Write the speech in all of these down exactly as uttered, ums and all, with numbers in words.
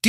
Do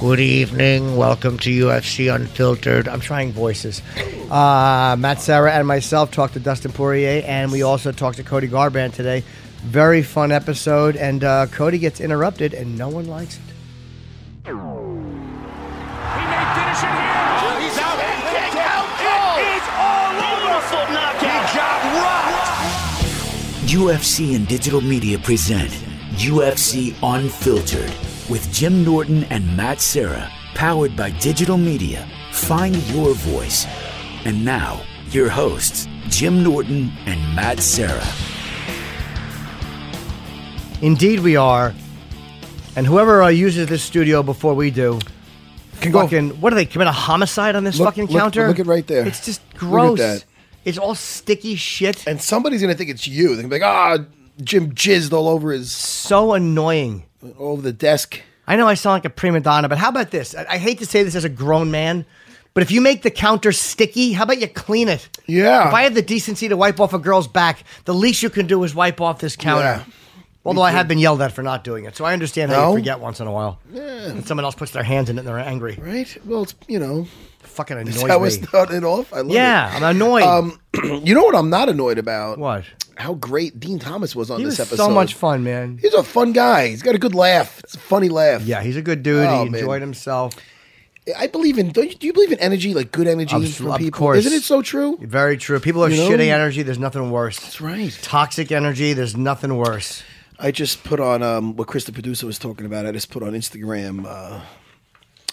Good evening. Welcome to U F C Unfiltered. I'm trying voices. Uh, Matt Serra and myself talked to Dustin Poirier, and we also talked to Cody Garbrandt today. Very fun episode, and uh, Cody gets interrupted, and no one likes it. He may finish it here. Oh, he's out. It, it, out cold. It is all over. Knockout. He got rocked. U F C and digital media present U F C Unfiltered with Jim Norton and Matt Serra, powered by digital media. Find your voice. And now, your hosts, Jim Norton and Matt Serra. Indeed we are. And whoever uh, uses this studio before we do, can fucking, go. What do they, commit a homicide on this look, fucking look, counter? Look at right there. It's just gross. Look at that. It's all sticky shit. And somebody's going to think it's you. They're going to be like, ah, oh, Jim jizzed all over his... So annoying. All over the desk. I know I sound like a prima donna, but how about this? I, I hate to say this as a grown man, but if you make the counter sticky, how about you clean it? Yeah. If I have the decency to wipe off a girl's back, the least you can do is wipe off this counter. Yeah. Although I have been yelled at for not doing it, so I understand no. how you forget once in a while. Yeah. And someone else puts their hands in it and they're angry. Right? Well, it's, you know... Fucking annoys me. That was started off. I love yeah, it. Yeah, I'm annoyed. Um, you know what I'm not annoyed about? What? How great Dean Thomas was on he this was episode. So much fun, man. He's a fun guy. He's got a good laugh. It's a funny laugh. Yeah, he's a good dude. Oh, he man. enjoyed himself. I believe in. Do you, do you believe in energy? Like good energy Obs- from people? Of course. Isn't it so true? Very true. People are you know? shitty energy. There's nothing worse. That's right. Toxic energy. There's nothing worse. I just put on um, what Chris the producer was talking about. I just put on Instagram. Uh,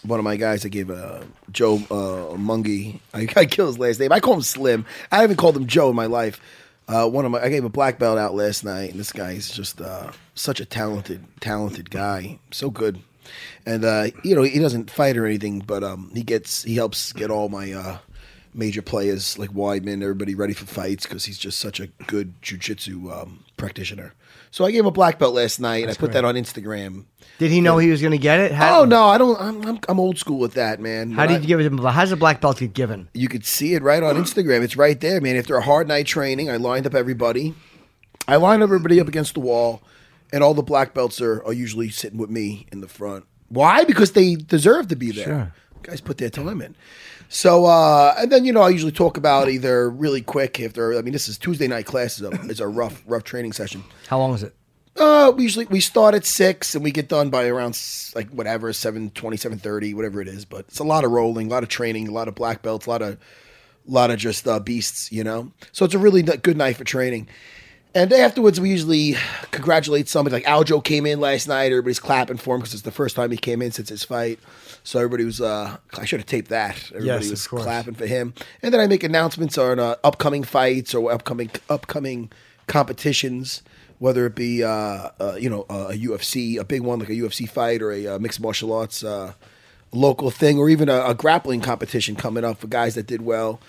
One of my guys, I gave uh, Joe uh, Mungie. I, I killed his last name. I call him Slim. I haven't called him Joe in my life. Uh, one of my, I gave a black belt out last night, and this guy is just uh, such a talented, talented guy. So good, and uh, you know he doesn't fight or anything, but um, he gets he helps get all my uh, major players like Weidman, everybody ready for fights because he's just such a good jiu-jitsu um, practitioner. So I gave him a black belt last night, and I put great. that on Instagram. Did he know yeah. he was going to get it? How, oh no, I don't. I'm, I'm I'm old school with that, man. How when did I, you give it? How's a black belt get given? You could see it right on Instagram. It's right there, man. After a hard night training, I lined up everybody. I lined everybody up against the wall, and all the black belts are, are usually sitting with me in the front. Why? Because they deserve to be there. Sure. Guys put their time in. So, uh, and then, you know, I usually talk about either really quick after, I mean, this is Tuesday night classes. It's a rough, rough training session. How long is it? Uh, we usually, we start at six and we get done by around like whatever, seven twenty, seven thirty, whatever it is. But it's a lot of rolling, a lot of training, a lot of black belts, a lot of, a lot of just uh, beasts, you know? So it's a really good night for training. And afterwards, we usually congratulate somebody. Like Aljo came in last night. Everybody's clapping for him because it's the first time he came in since his fight. So everybody was, uh, I should have taped that. Everybody yes, was clapping for him. And then I make announcements on uh, upcoming fights or upcoming upcoming competitions, whether it be, uh, uh, you know, a U F C, a big one like a U F C fight or a uh, mixed martial arts uh, local thing, or even a, a grappling competition coming up for guys that did well.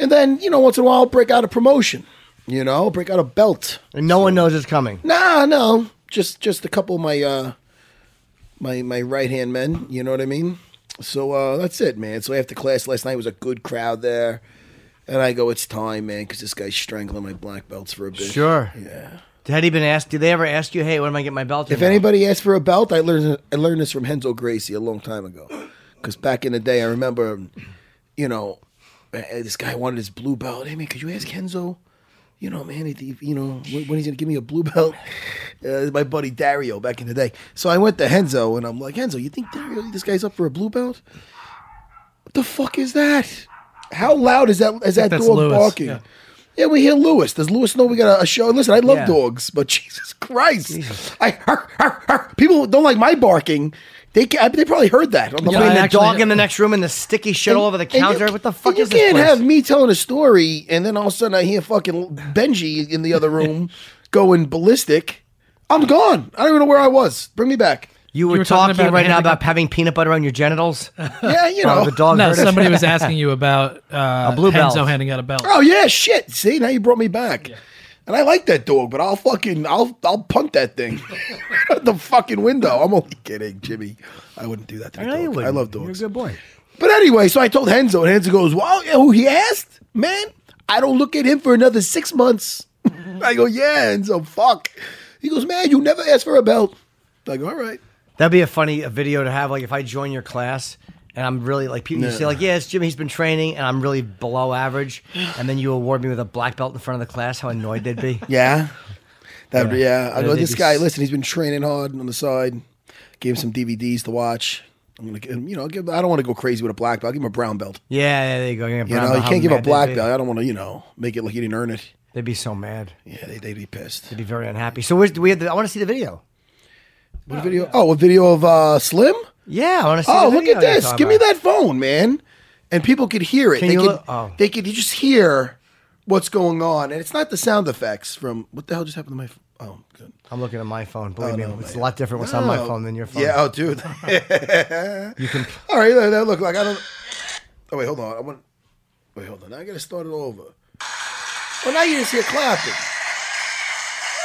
And then, you know, once in a while, I'll break out a promotion. You know, break out a belt. And no so, one knows it's coming. Nah, no. Just just a couple of my uh, my my right hand men, you know what I mean? So uh, that's it, man. So after class last night was a good crowd there. And I go, it's time, man, because this guy's strangling my black belts for a bit. Sure. Yeah. Had he been asked, did they ever ask you, hey, when am I getting my belt? If now? Anybody asked for a belt, I learned I learned this from Renzo Gracie a long time ago. Because back in the day, I remember, you know, this guy wanted his blue belt. Hey, man, could you ask Renzo? you know, man, he, you know, when, when he's going to give me a blue belt? Uh, my buddy Dario back in the day. So I went to Renzo, and I'm like, Renzo, you think Dario, this guy's up for a blue belt? What the fuck is that? How loud is that? Is that dog Lewis. barking? Yeah. yeah, we hear Lewis. Does Lewis know we got a, a show? Listen, I love yeah. dogs, but Jesus Christ, Jesus. I har, har, har. people don't like my barking. They can, they probably heard that. On the yeah, the actually, dog in the next room and the sticky shit and, all over the counter. You, what the fuck is this? You can't place? have me telling a story and then all of a sudden I hear fucking Benji in the other room going ballistic. I'm gone. I don't even know where I was. Bring me back. You were, you were talking, talking about right now about having peanut butter on your genitals. Yeah, you know. Oh, the dog no, somebody was asking you about uh, a blue belt. Renzo handing out a belt. Oh yeah, shit. See, now you brought me back. Yeah. And I like that dog, but I'll fucking, I'll I'll punt that thing out the fucking window. I'm only kidding, Jimmy. I wouldn't do that to the I, dog. I love dogs. You're a good boy. But anyway, so I told Renzo, and Renzo goes, well, you know who he asked? Man, I don't look at him for another six months. I go, yeah, Renzo, fuck. He goes, man, you never asked for a belt. I go, all right. That'd be a funny a video to have, like, if I join your class, and I'm really, like, people no. say, like, yeah, it's Jimmy, he's been training, and I'm really below average, and then you award me with a black belt in front of the class, how annoyed they'd be. Yeah. That'd be, yeah. yeah. I go, this guy, be... listen, he's been training hard on the side. Gave him some D V Ds to watch. I'm going to, you know, give, I don't want to go crazy with a black belt. I'll give him a brown belt. Yeah, yeah, there you go. You, you know, you can't give a black belt. I don't want to, you know, make it like he didn't earn it. They'd be so mad. Yeah, they, they'd be pissed. They'd be very unhappy. So where's, we have the, I want to see the video. What oh, video? Yeah. Oh, a video of uh, Slim? Yeah, I want to see oh, the video. Oh, look at this. Give about. me that phone, man. And people could hear it. Can they could look? Oh. They could just hear what's going on. And it's not the sound effects from, what the hell just happened to my phone? Oh, good. I'm looking at my phone. Believe oh, me, no, it's man. a lot different what's no. on my phone than your phone. Yeah, oh, dude. You can. All right, look, like I don't. Oh, wait, hold on. I want. Wait, hold on. Now I got to start it over. Well, now you just hear clapping.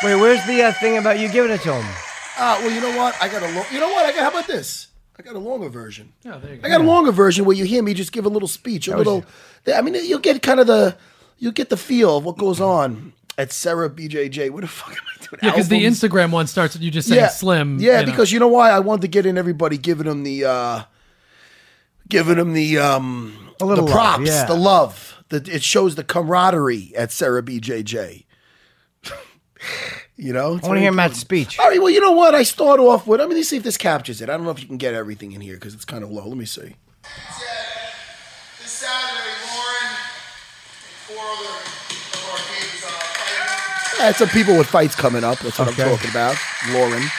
Wait, where's the uh, thing about you giving it to him? Ah, uh, well, you know what? I got a lo- you know what? I got. How about this? I got a longer version. Yeah, oh, there you go. I got a longer version where you hear me just give a little speech, a that little. I mean, you'll get kind of the, you'll get the feel of what goes on at Serra B J J. What the fuck am I doing? Yeah, because the Instagram one starts with you just saying yeah. Slim. Yeah, you because know. you know why? I wanted to get in everybody giving them the, uh, giving them the um, a little the props, love, yeah. the love. The, it shows the camaraderie at Serra B J J. You know, I want to hear Matt's speech. All right, well, you know what? I start off with. I mean, let's see if this captures it. I don't know if you can get everything in here because it's kind of low. Let me see. This Saturday, Lauren and four other of our games are fighting. Yeah, some people with fights coming up. That's what okay. I'm talking about. Lauren. What's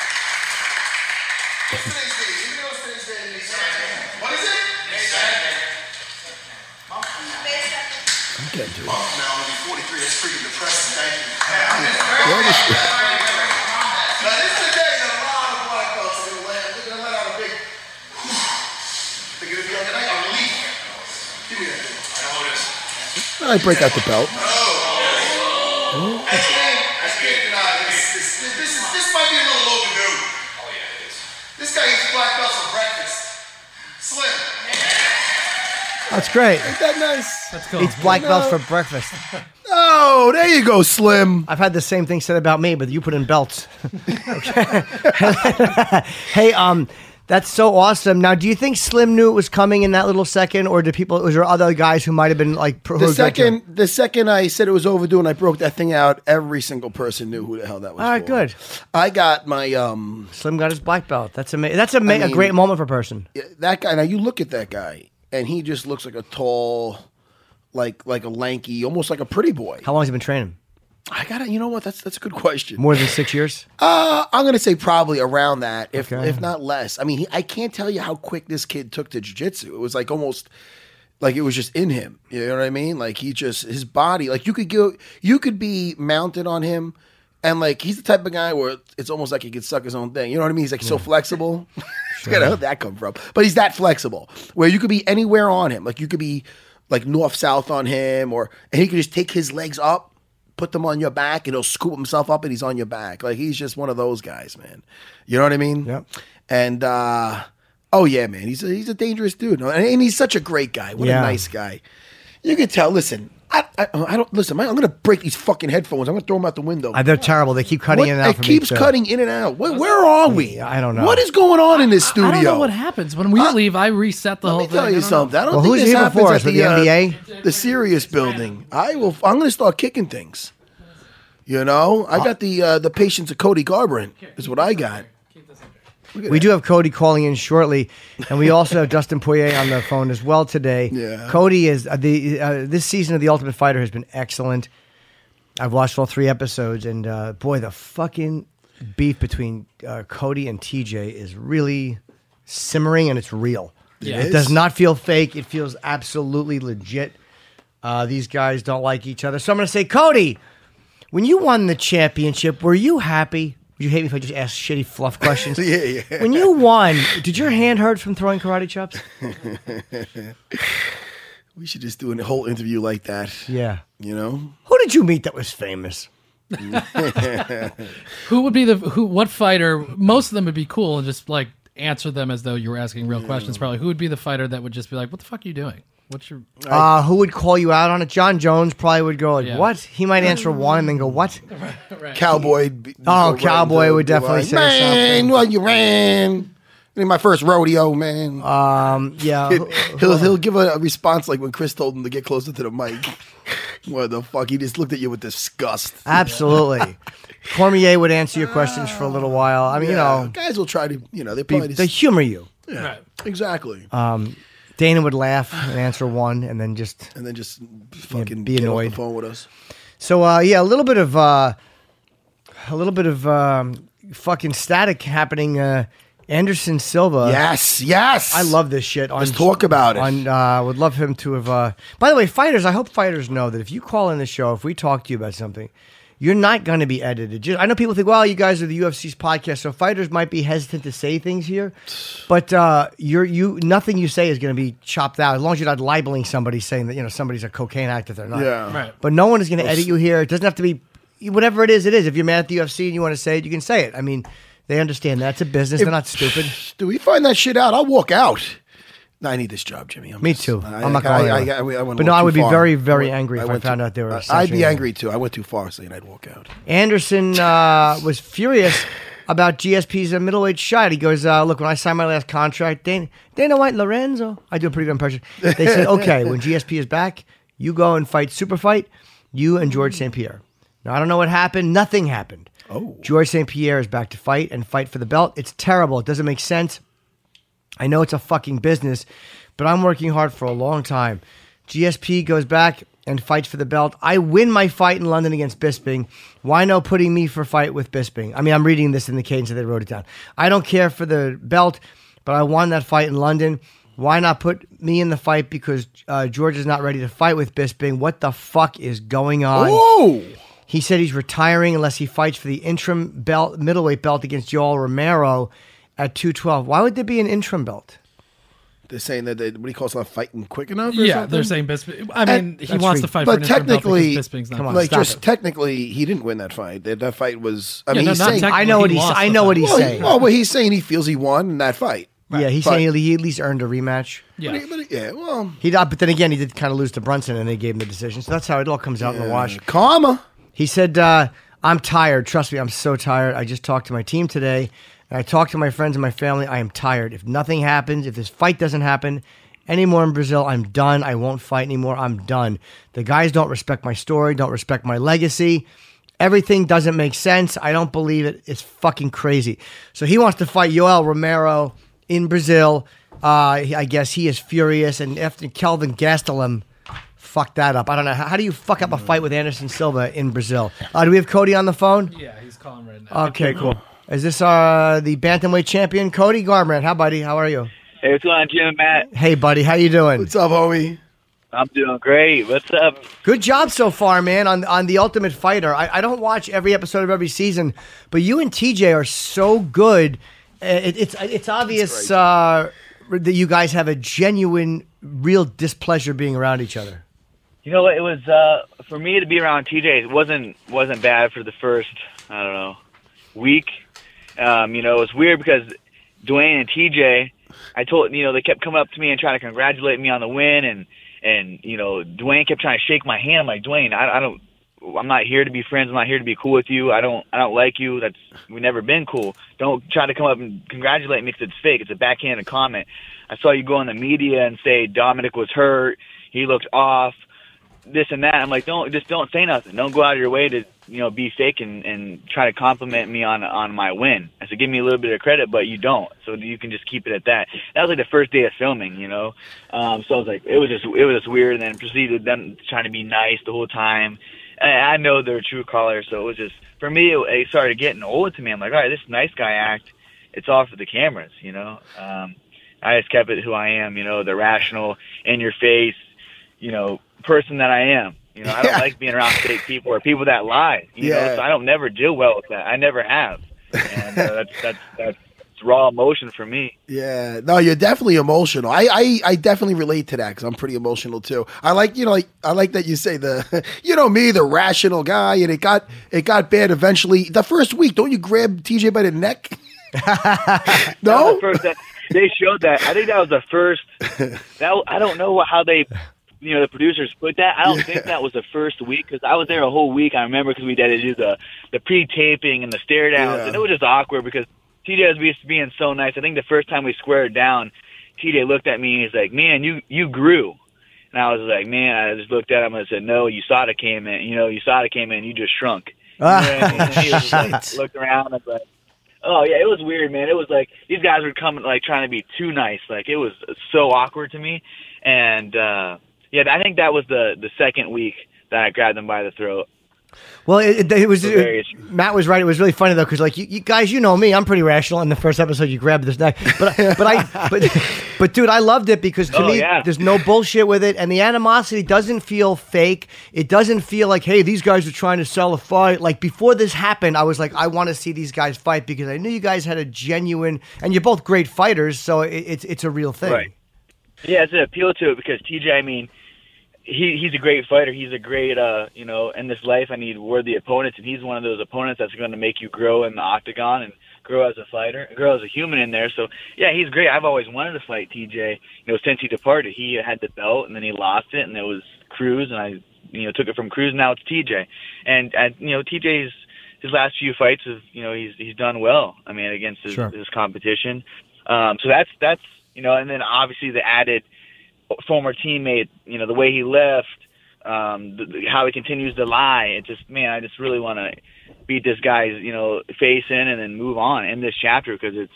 today's date? You know today's date is Saturday. What is it? May second. I'm getting to it. Oh, now I'm gonna be forty-three. That's freaking depressing. Thank you. Now, this is the day that a lot of black folks are going to let, they're going to let out a big, they're going to be like, I got a leak. Give me that. I know what it is. Then I break out the belt. Oh. I can't, I can't deny this. This, this, this, is, this might be a little overdue. Oh, yeah, it is. This guy eats black belts for breakfast. Slim. That's great. Isn't that nice? That's cool. Eats black belts for breakfast. Oh, there you go, Slim. I've had the same thing said about me, but you put in belts. Hey, um, that's so awesome. Now, do you think Slim knew it was coming in that little second, or did people? Was there other guys who might have been like the second? The second I said it was overdue, and I broke that thing out. Every single person knew who the hell that was. All right, for. good. I got my um. Slim got his black belt. That's amazing. That's a, ma- I mean, a great moment for a person. That guy. Now you look at that guy, and he just looks like a tall. Like like a lanky, almost like a pretty boy. How long has he been training? I gotta, you know what? That's that's a good question. More than six years? Uh, I'm gonna say probably around that, if okay. if not less. I mean, he, I can't tell you how quick this kid took to jiu-jitsu. It was like almost, like it was just in him. You know what I mean? Like he just his body, like you could go, you could be mounted on him, and like he's the type of guy where it's almost like he could suck his own thing. You know what I mean? He's like yeah. so flexible. Sure. You gotta know where that come from? But he's that flexible where you could be anywhere on him. Like you could be. Like north south on him, or and he could just take his legs up, put them on your back, and he'll scoop himself up, and he's on your back. Like he's just one of those guys, man. You know what I mean? Yeah. And uh, oh yeah, man, he's a, he's a dangerous dude, and he's such a great guy. What yeah. a nice guy. You can tell. Listen, I I, I don't listen. Man, I'm gonna break these fucking headphones. I'm gonna throw them out the window. Uh, they're terrible. They keep cutting what, in and out. It keeps me, cutting in and out. Where, where are we? I don't know. What is going on in this studio? I, I don't know what happens when we uh, leave. I reset the whole thing. Let me tell thing. you I something. I don't well, think this happens for us, at the, the N B A, uh, the Sirius building. I will. I'm gonna start kicking things. You know, I got the uh, the patience of Cody Garbrandt is what I got. We do have Cody calling in shortly, and we also have Dustin Poirier on the phone as well today. Yeah. Cody is uh, the uh, this season of The Ultimate Fighter has been excellent. I've watched all three episodes, and uh, boy, the fucking beef between uh, Cody and T J is really simmering, and it's real. Yeah. It, it does not feel fake. It feels absolutely legit. Uh, these guys don't like each other. So I'm going to say, Cody, when you won the championship, were you happy? Would you hate me if I just asked shitty fluff questions? yeah, yeah. When you won, did your hand hurt from throwing karate chops? We should just do a whole interview like that. Yeah. You know? Who did you meet that was famous? Who would be the, who? What fighter, most of them would be cool and just like answer them as though you were asking real yeah. questions probably. Who would be the fighter that would just be like, what the fuck are you doing? What's your I, uh, who would call you out on it? John Jones probably would go like, yeah. what? He might answer one and then go, what? Right, right. Cowboy. He, oh, Cowboy would definitely like, say man, something. Man, well, you ran. In my first rodeo, man. Um, yeah, he'll he'll, he'll give a, a response like when Chris told him to get closer to the mic. What the fuck? He just looked at you with disgust. Absolutely. Cormier would answer your questions for a little while. I mean, yeah, you know, guys will try to, you know, they probably be, just, they humor you. Yeah, right. Exactly. Um, Dana would laugh and answer one, and then just and then just fucking you know, be annoyed. Get off the phone with us. So uh, yeah, a little bit of uh, a little bit of um, fucking static happening. Uh, Anderson Silva. Yes, yes. I love this shit. On, Let's talk about on, it. I uh, would love him to have... Uh, by the way, fighters, I hope fighters know that if you call in the show, if we talk to you about something, you're not going to be edited. Just, I know people think, well, you guys are the U F C's podcast, so fighters might be hesitant to say things here, but uh, you're, you nothing you say is going to be chopped out, as long as you're not libeling somebody saying that you know somebody's a cocaine addict if they're not. Yeah. Right. But no one is going to edit you here. It doesn't have to be... Whatever it is, it is. If you're mad at the U F C and you want to say it, you can say it. I mean... They understand that's a business. If, They're not stupid. Do we find that shit out? I'll walk out. No, I need this job, Jimmy. I'm Me just, too. I, I'm not going I, I, I, I, I But no, I would far. be very, very went, angry if I, I found too, out they were uh, I'd be angry too. I went too far saying I'd walk out. Anderson uh, was furious about G S P's middleweight shot. He goes, uh, look, when I signed my last contract, Dana, Dana White, Lorenzo. I do a pretty good impression. They said, okay, when G S P is back, you go and fight Super Fight, you and George Saint Pierre. Now, I don't know what happened. Nothing happened. Oh. George Saint Pierre is back to fight and fight for the belt. It's terrible. It doesn't make sense. I know it's a fucking business, but I'm working hard for a long time. G S P goes back and fights for the belt. I win my fight in London against Bisping. Why no putting me for fight with Bisping? I mean, I'm reading this in the cadence that they wrote it down. I don't care for the belt, but I won that fight in London. Why not put me in the fight because uh, George is not ready to fight with Bisping? What the fuck is going on? Ooh. He said he's retiring unless he fights for the interim belt, middleweight belt against Yoel Romero at two twelve. Why would there be an interim belt? They're saying that, they, what do you call it, not fighting quick enough? Or yeah, something? They're saying Bisping. I mean, and, he wants free. to fight but for an interim belt because Bisping's not. Come on, like, just it. Technically, he didn't win that fight. That, that fight was, I yeah, mean, no, he's saying. I know what he he's, I know what he's well, saying. He, well, well, he's saying he feels he won that fight. Right. Yeah, he's but, saying he at least earned a rematch. Yeah, but, he, but, yeah, well. He, but then again, he did kind of lose to Brunson, and they gave him the decision. So that's how it all comes out yeah, in the wash. Karma. He said, uh, I'm tired. Trust me, I'm so tired. I just talked to my team today, and I talked to my friends and my family. I am tired. If nothing happens, if this fight doesn't happen anymore in Brazil, I'm done. I won't fight anymore. I'm done. The guys don't respect my story, don't respect my legacy. Everything doesn't make sense. I don't believe it. It's fucking crazy. So he wants to fight Yoel Romero in Brazil. Uh, I guess he is furious. And after Kelvin Gastelum... Fuck that up. I don't know. How, how do you fuck up a fight with Anderson Silva in Brazil? Uh, do we have Cody on the phone? Yeah, he's calling right now. Okay, cool. Is this uh, the bantamweight champion, Cody Garbrandt? How, buddy? How are you? Hey, what's going on, Jim, Matt? Hey, buddy. How you doing? What's up, homie? I'm doing great. What's up? Good job so far, man, on, on The Ultimate Fighter. I, I don't watch every episode of every season, but you and T J are so good. It, it's, it's obvious uh, that you guys have a genuine, real displeasure being around each other. You know what? It was uh, for me to be around T J. It wasn't wasn't bad for the first I don't know week. Um, you know, it was weird because Dwayne and T J. I told you know they kept coming up to me and trying to congratulate me on the win, and and you know Dwayne kept trying to shake my hand. I'm like, Dwayne, I, I don't. I'm not here to be friends. I'm not here to be cool with you. I don't. I don't like you. That's we've never been cool. Don't try to come up and congratulate me because it's fake. It's a backhanded comment. I saw you go on the media and say Dominic was hurt. He looked off. This and that. I'm like, don't just don't say nothing. Don't go out of your way to you know, be fake and, and try to compliment me on on my win. I said, give me a little bit of credit, but you don't. So you can just keep it at that. That was like the first day of filming, you know. Um, so I was like, it was just it was just weird, and then proceeded them trying to be nice the whole time. And I know they're true callers, so it was just for me. It started getting old to me. I'm like, all right, this nice guy act, it's all for the cameras, you know. Um, I just kept it who I am, you know, the rational, in your face, you know, person that I am. You know, I don't yeah. like being around fake people or people that lie. You yeah. know, so I don't never deal well with that. I never have. And uh, that's, that's that's raw emotion for me. Yeah, no, you're definitely emotional. I I, I definitely relate to that because I'm pretty emotional too. I like you know, like I like that you say the you know me, the rational guy, and it got it got bad eventually. The first week, don't you grab T J by the neck? No, the first, that, they showed that. I think that was the first. That I don't know how they. You know, the producers put that. I don't yeah. think that was the first week because I was there a whole week. I remember because we had to do the, the pre-taping and the stare downs. Yeah. And it was just awkward because T J was being so nice. I think the first time we squared down, T J looked at me and he's like, man, you, you grew. And I was like, man, I just looked at him and I said, no, USADA came in. You know, USADA came in and you just shrunk. You know what I mean? And he was like, looked around and I was like, oh, yeah, it was weird, man. It was like these guys were coming, like trying to be too nice. Like it was so awkward to me. And, uh, yeah, I think that was the, the second week that I grabbed them by the throat. Well, it, it was it, Matt was right. It was really funny though, because like you, you guys, you know me, I'm pretty rational. In the first episode, you grabbed this neck, but but I but but dude, I loved it because to oh, me, yeah. there's no bullshit with it, and the animosity doesn't feel fake. It doesn't feel like, hey, these guys are trying to sell a fight. Like before this happened, I was like, I want to see these guys fight because I knew you guys had a genuine, and you're both great fighters, so it, it's it's a real thing. Right. Yeah, it's an appeal to it because T J, I mean, he he's a great fighter. He's a great, uh, you know, in this life I need worthy opponents, and he's one of those opponents that's going to make you grow in the octagon and grow as a fighter, grow as a human in there. So, yeah, he's great. I've always wanted to fight T J, you know, since he departed. He had the belt, and then he lost it, and it was Cruz, and I, you know, took it from Cruz, and now it's T J. And, and you know, T J's, his last few fights, have, you know, he's he's done well, I mean, against his, sure. his competition. Um, so that's that's... You know, and then obviously the added former teammate, you know, the way he left, um, the, the, how he continues to lie. It just, man, I just really want to beat this guy's, you know, face in and then move on in this chapter because it's,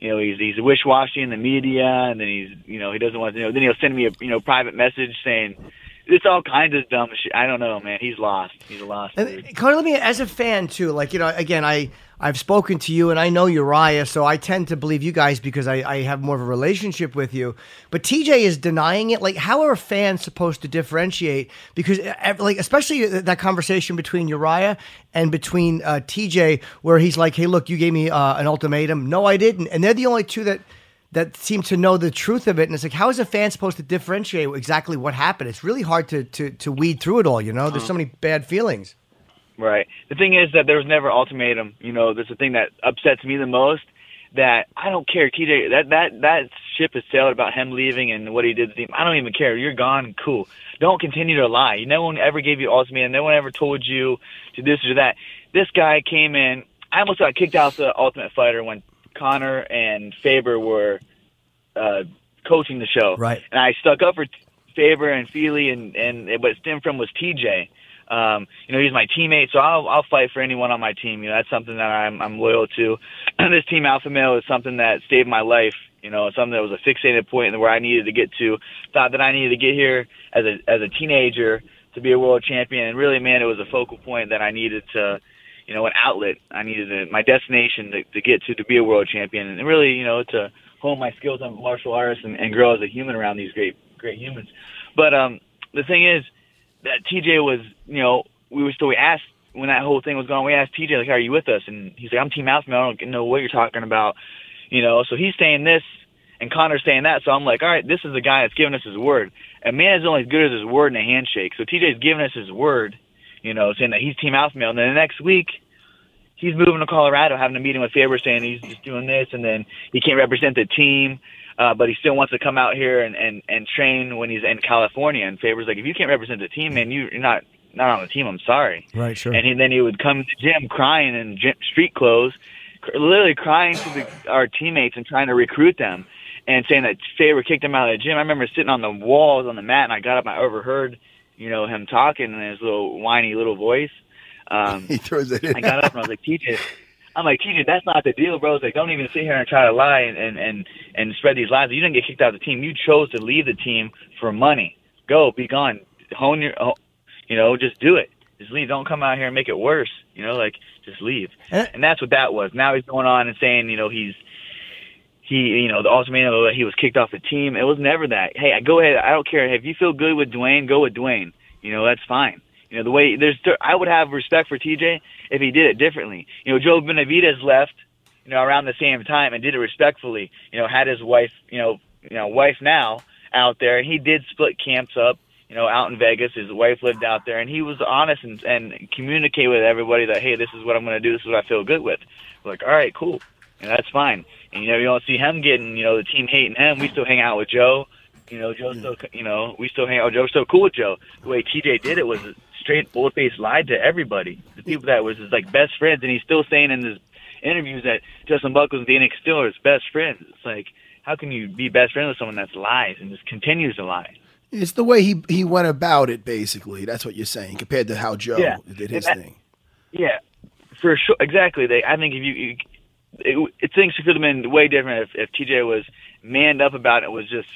you know, he's he's wish-washy in the media, and then he's, you know, he doesn't want to, you know, then he'll send me a, you know, private message saying, it's all kinds of dumb shit. I don't know, man. He's lost. He's a lost. And Conor, let me, as a fan too, like, you know, again, I, I've spoken to you and I know Uriah, so I tend to believe you guys because I, I have more of a relationship with you. But T J is denying it. Like, how are fans supposed to differentiate? Because, like, especially that conversation between Uriah and between uh, T J, where he's like, "Hey, look, you gave me uh, an ultimatum. No, I didn't." And they're the only two that. that seem to know the truth of it. And it's like, how is a fan supposed to differentiate exactly what happened? It's really hard to, to, to weed through it all, you know? There's so many bad feelings. Right. The thing is that there was never ultimatum. You know, that's the thing that upsets me the most, that I don't care. T J, that, that, that ship has sailed about him leaving and what he did to the team. I don't even care. You're gone. Cool. Don't continue to lie. No one ever gave you ultimatum. No one ever told you to this or that. This guy came in. I almost got kicked out the Ultimate Fighter when Conor and Faber were uh, coaching the show, right? And I stuck up for Faber and Feely, and and what stemmed from was T J. Um, you know, he's my teammate, so I'll I'll fight for anyone on my team. You know, that's something that I'm I'm loyal to. And this Team Alpha Male is something that saved my life. You know, something that was a fixated point where I needed to get to. Thought that I needed to get here as a as a teenager to be a world champion, and really, man, it was a focal point that I needed to. You know, an outlet. I needed a, my destination to, to get to, to be a world champion, and really, you know, to hone my skills on martial arts and, and grow as a human around these great, great humans. But um, the thing is that T J was, you know, we were still, we asked when that whole thing was going, we asked T J, like, are you with us? And he's like, I'm Team Alpha Male. I don't know what you're talking about. You know, so he's saying this and Conor's saying that. So I'm like, all right, this is the guy that's giving us his word. A man is only as good as his word in a handshake. So T J's giving us his word. You know, saying that he's Team Alpha Male. And then the next week, he's moving to Colorado, having a meeting with Faber, saying he's just doing this, and then he can't represent the team, uh, but he still wants to come out here and, and, and train when he's in California. And Faber's like, if you can't represent the team, man, you're not not on the team. I'm sorry. Right, sure. And he, then he would come to the gym crying in gym, street clothes, cr- literally crying to the, our teammates and trying to recruit them, and saying that Faber kicked him out of the gym. I remember sitting on the walls on the mat, and I got up and I overheard, you know, him talking in his little whiny little voice. Um, he throws it in. I got up and I was like, T J, I'm like, T J, that's not the deal, bro. I was like, don't even sit here and try to lie and, and, and, and spread these lies. You didn't get kicked out of the team. You chose to leave the team for money. Go, be gone. Hone your, you know, just do it. Just leave. Don't come out here and make it worse. You know, like, just leave. And that's what that was. Now he's going on and saying, you know, he's, he, you know, the ultimate, he was kicked off the team. It was never that. Hey, go ahead. I don't care. If you feel good with Dwayne, go with Dwayne. You know, that's fine. You know, the way there's, I would have respect for T J if he did it differently. You know, Joe Benavidez left, you know, around the same time and did it respectfully. You know, had his wife, you know, you know, wife now out there, and he did split camps up. You know, out in Vegas, his wife lived out there, and he was honest and, and communicate with everybody that, hey, this is what I'm going to do. This is what I feel good with. We're like, all right, cool, and that's fine. And you know, you don't see him getting, you know, the team hating him. We still hang out with Joe. You know, Joe's still, you know, we still hang out with Joe. We're still cool with Joe. The way T J did it was straight bull-faced lied to everybody. The people that was his like best friends, and he's still saying in his interviews that Justin Buchholz and Danny Castillo are his best friends. It's like, how can you be best friends with someone that's lies and just continues to lie? It's the way he he went about it, basically. That's what you're saying, compared to how Joe yeah. did his that, thing. Yeah, for sure. Exactly. They, I think if you, you it, it, things could have been way different if, if T J was manned up about it, was just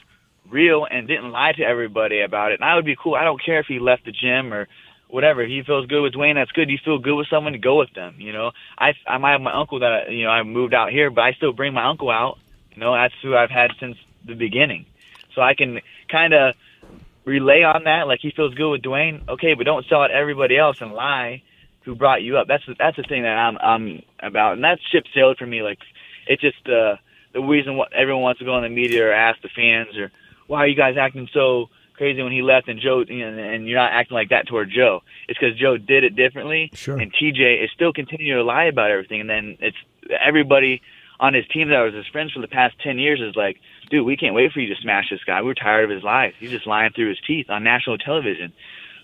real and didn't lie to everybody about it. And I would be cool. I don't care if he left the gym or whatever. If he feels good with Dwayne, that's good. You feel good with someone, go with them. You know, I I might have my uncle that, you know, I moved out here, but I still bring my uncle out. You know, that's who I've had since the beginning. So I can kind of relay on that, like he feels good with Dwayne, okay, but don't sell out everybody else and lie who brought you up. That's the, that's the thing that I'm I'm about, and that ship sailed for me. Like, it's just uh, the reason what everyone wants to go on the media or ask the fans or why are you guys acting so crazy when he left and Joe and, and you're not acting like that toward Joe. It's because Joe did it differently, sure. And T J is still continuing to lie about everything, and then it's everybody on his team that was his friends for the past ten years is like, dude, we can't wait for you to smash this guy. We're tired of his lies. He's just lying through his teeth on national television.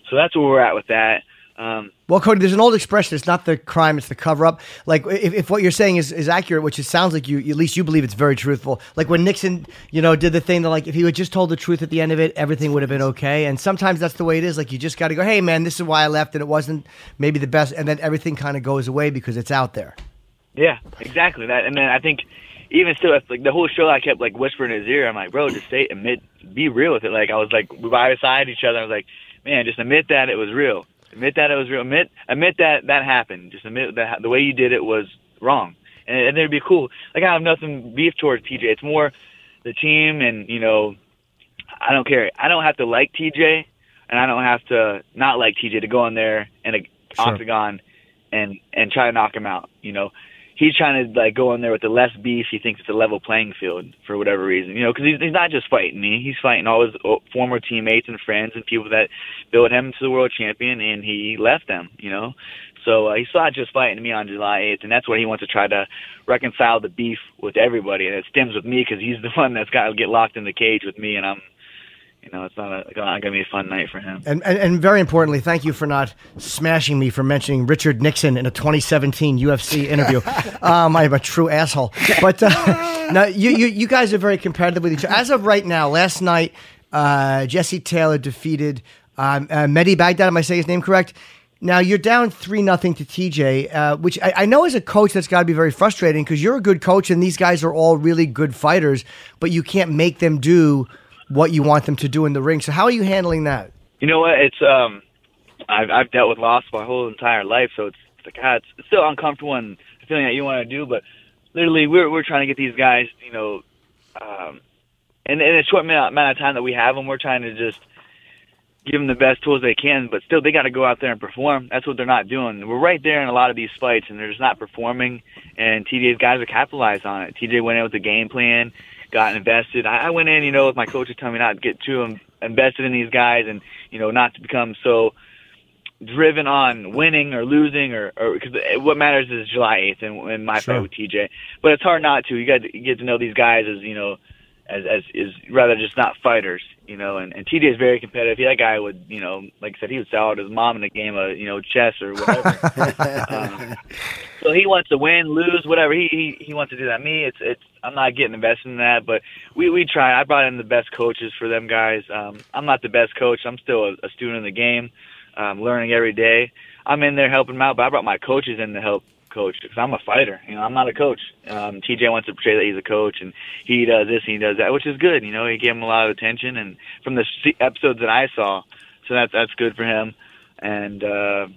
So that's where we're at with that. Um, well, Cody, there's an old expression. It's not the crime, it's the cover-up. Like, if, if what you're saying is, is accurate, which it sounds like you, at least you believe it's very truthful. Like when Nixon, you know, did the thing that, like, if he would just told the truth at the end of it, everything would have been okay. And sometimes that's the way it is. Like, you just got to go, hey, man, this is why I left, and it wasn't maybe the best. And then everything kind of goes away because it's out there. Yeah, exactly that. And then I think even still, like the whole show, I kept like whispering in his ear. I'm like, bro, just say, admit, be real with it. Like I was like, we were beside each other. I was like, man, just admit that it was real. Admit that it was real. Admit, admit that that happened. Just admit that the way you did it was wrong. And, and it'd be cool. Like I have nothing beef towards T J. It's more the team, and you know, I don't care. I don't have to like T J, and I don't have to not like T J to go in there and an sure. octagon and and try to knock him out. You know. He's trying to like go in there with the less beef. He thinks it's a level playing field for whatever reason, you know, because he's, he's not just fighting me. He's fighting all his former teammates and friends and people that built him to the world champion, and he left them, you know. So uh, he's not just fighting me on July eighth, and that's where he wants to try to reconcile the beef with everybody, and it stems with me because he's the one that's got to get locked in the cage with me, and I'm. You know, it's not, it's not going to be a fun night for him. And, and and very importantly, thank you for not smashing me for mentioning Richard Nixon in a twenty seventeen U F C interview. um, I am a true asshole. But uh, no, you, you you guys are very competitive with each other. As of right now, last night, uh, Jesse Taylor defeated um, uh, Mehdi Baghdad. Am I saying his name correct? Now, you're down three nothing to T J, uh, which I, I know as a coach that's got to be very frustrating because you're a good coach and these guys are all really good fighters, but you can't make them do what you want them to do in the ring. So how are you handling that? You know what? It's um, I've I've dealt with loss my whole entire life, so it's like God, it's still uncomfortable and the feeling that you want to do. But literally, we're we're trying to get these guys, you know, um, and in a short amount of time that we have them, we're trying to just give them the best tools they can. But still, they got to go out there and perform. That's what they're not doing. We're right there in a lot of these fights, and they're just not performing. And T J's guys are capitalized on it. T J went in with a game plan. Got invested. I went in, you know, with my coaches telling me not to get too invested in these guys and, you know, not to become so driven on winning or losing or, because what matters is July eighth and, and my sure. fight with T J. But it's hard not to. You got to you get to know these guys as, you know, as, as is rather just not fighters, you know, and, and T J is very competitive. That guy would, you know, like I said, he would sell out his mom in a game of, you know, chess or whatever. um, so he wants to win, lose, whatever. He, he, he wants to do that. Me, it's, it's, I'm not getting invested in that, but we, we try. I brought in the best coaches for them guys. Um, I'm not the best coach. I'm still a, a student in the game. I'm learning every day. I'm in there helping him out, but I brought my coaches in to help coach because I'm a fighter. You know, I'm not a coach. Um, T J wants to portray that he's a coach, and he does this and he does that, which is good. You know, he gave him a lot of attention, and from the episodes that I saw, so that's that's good for him. And uh,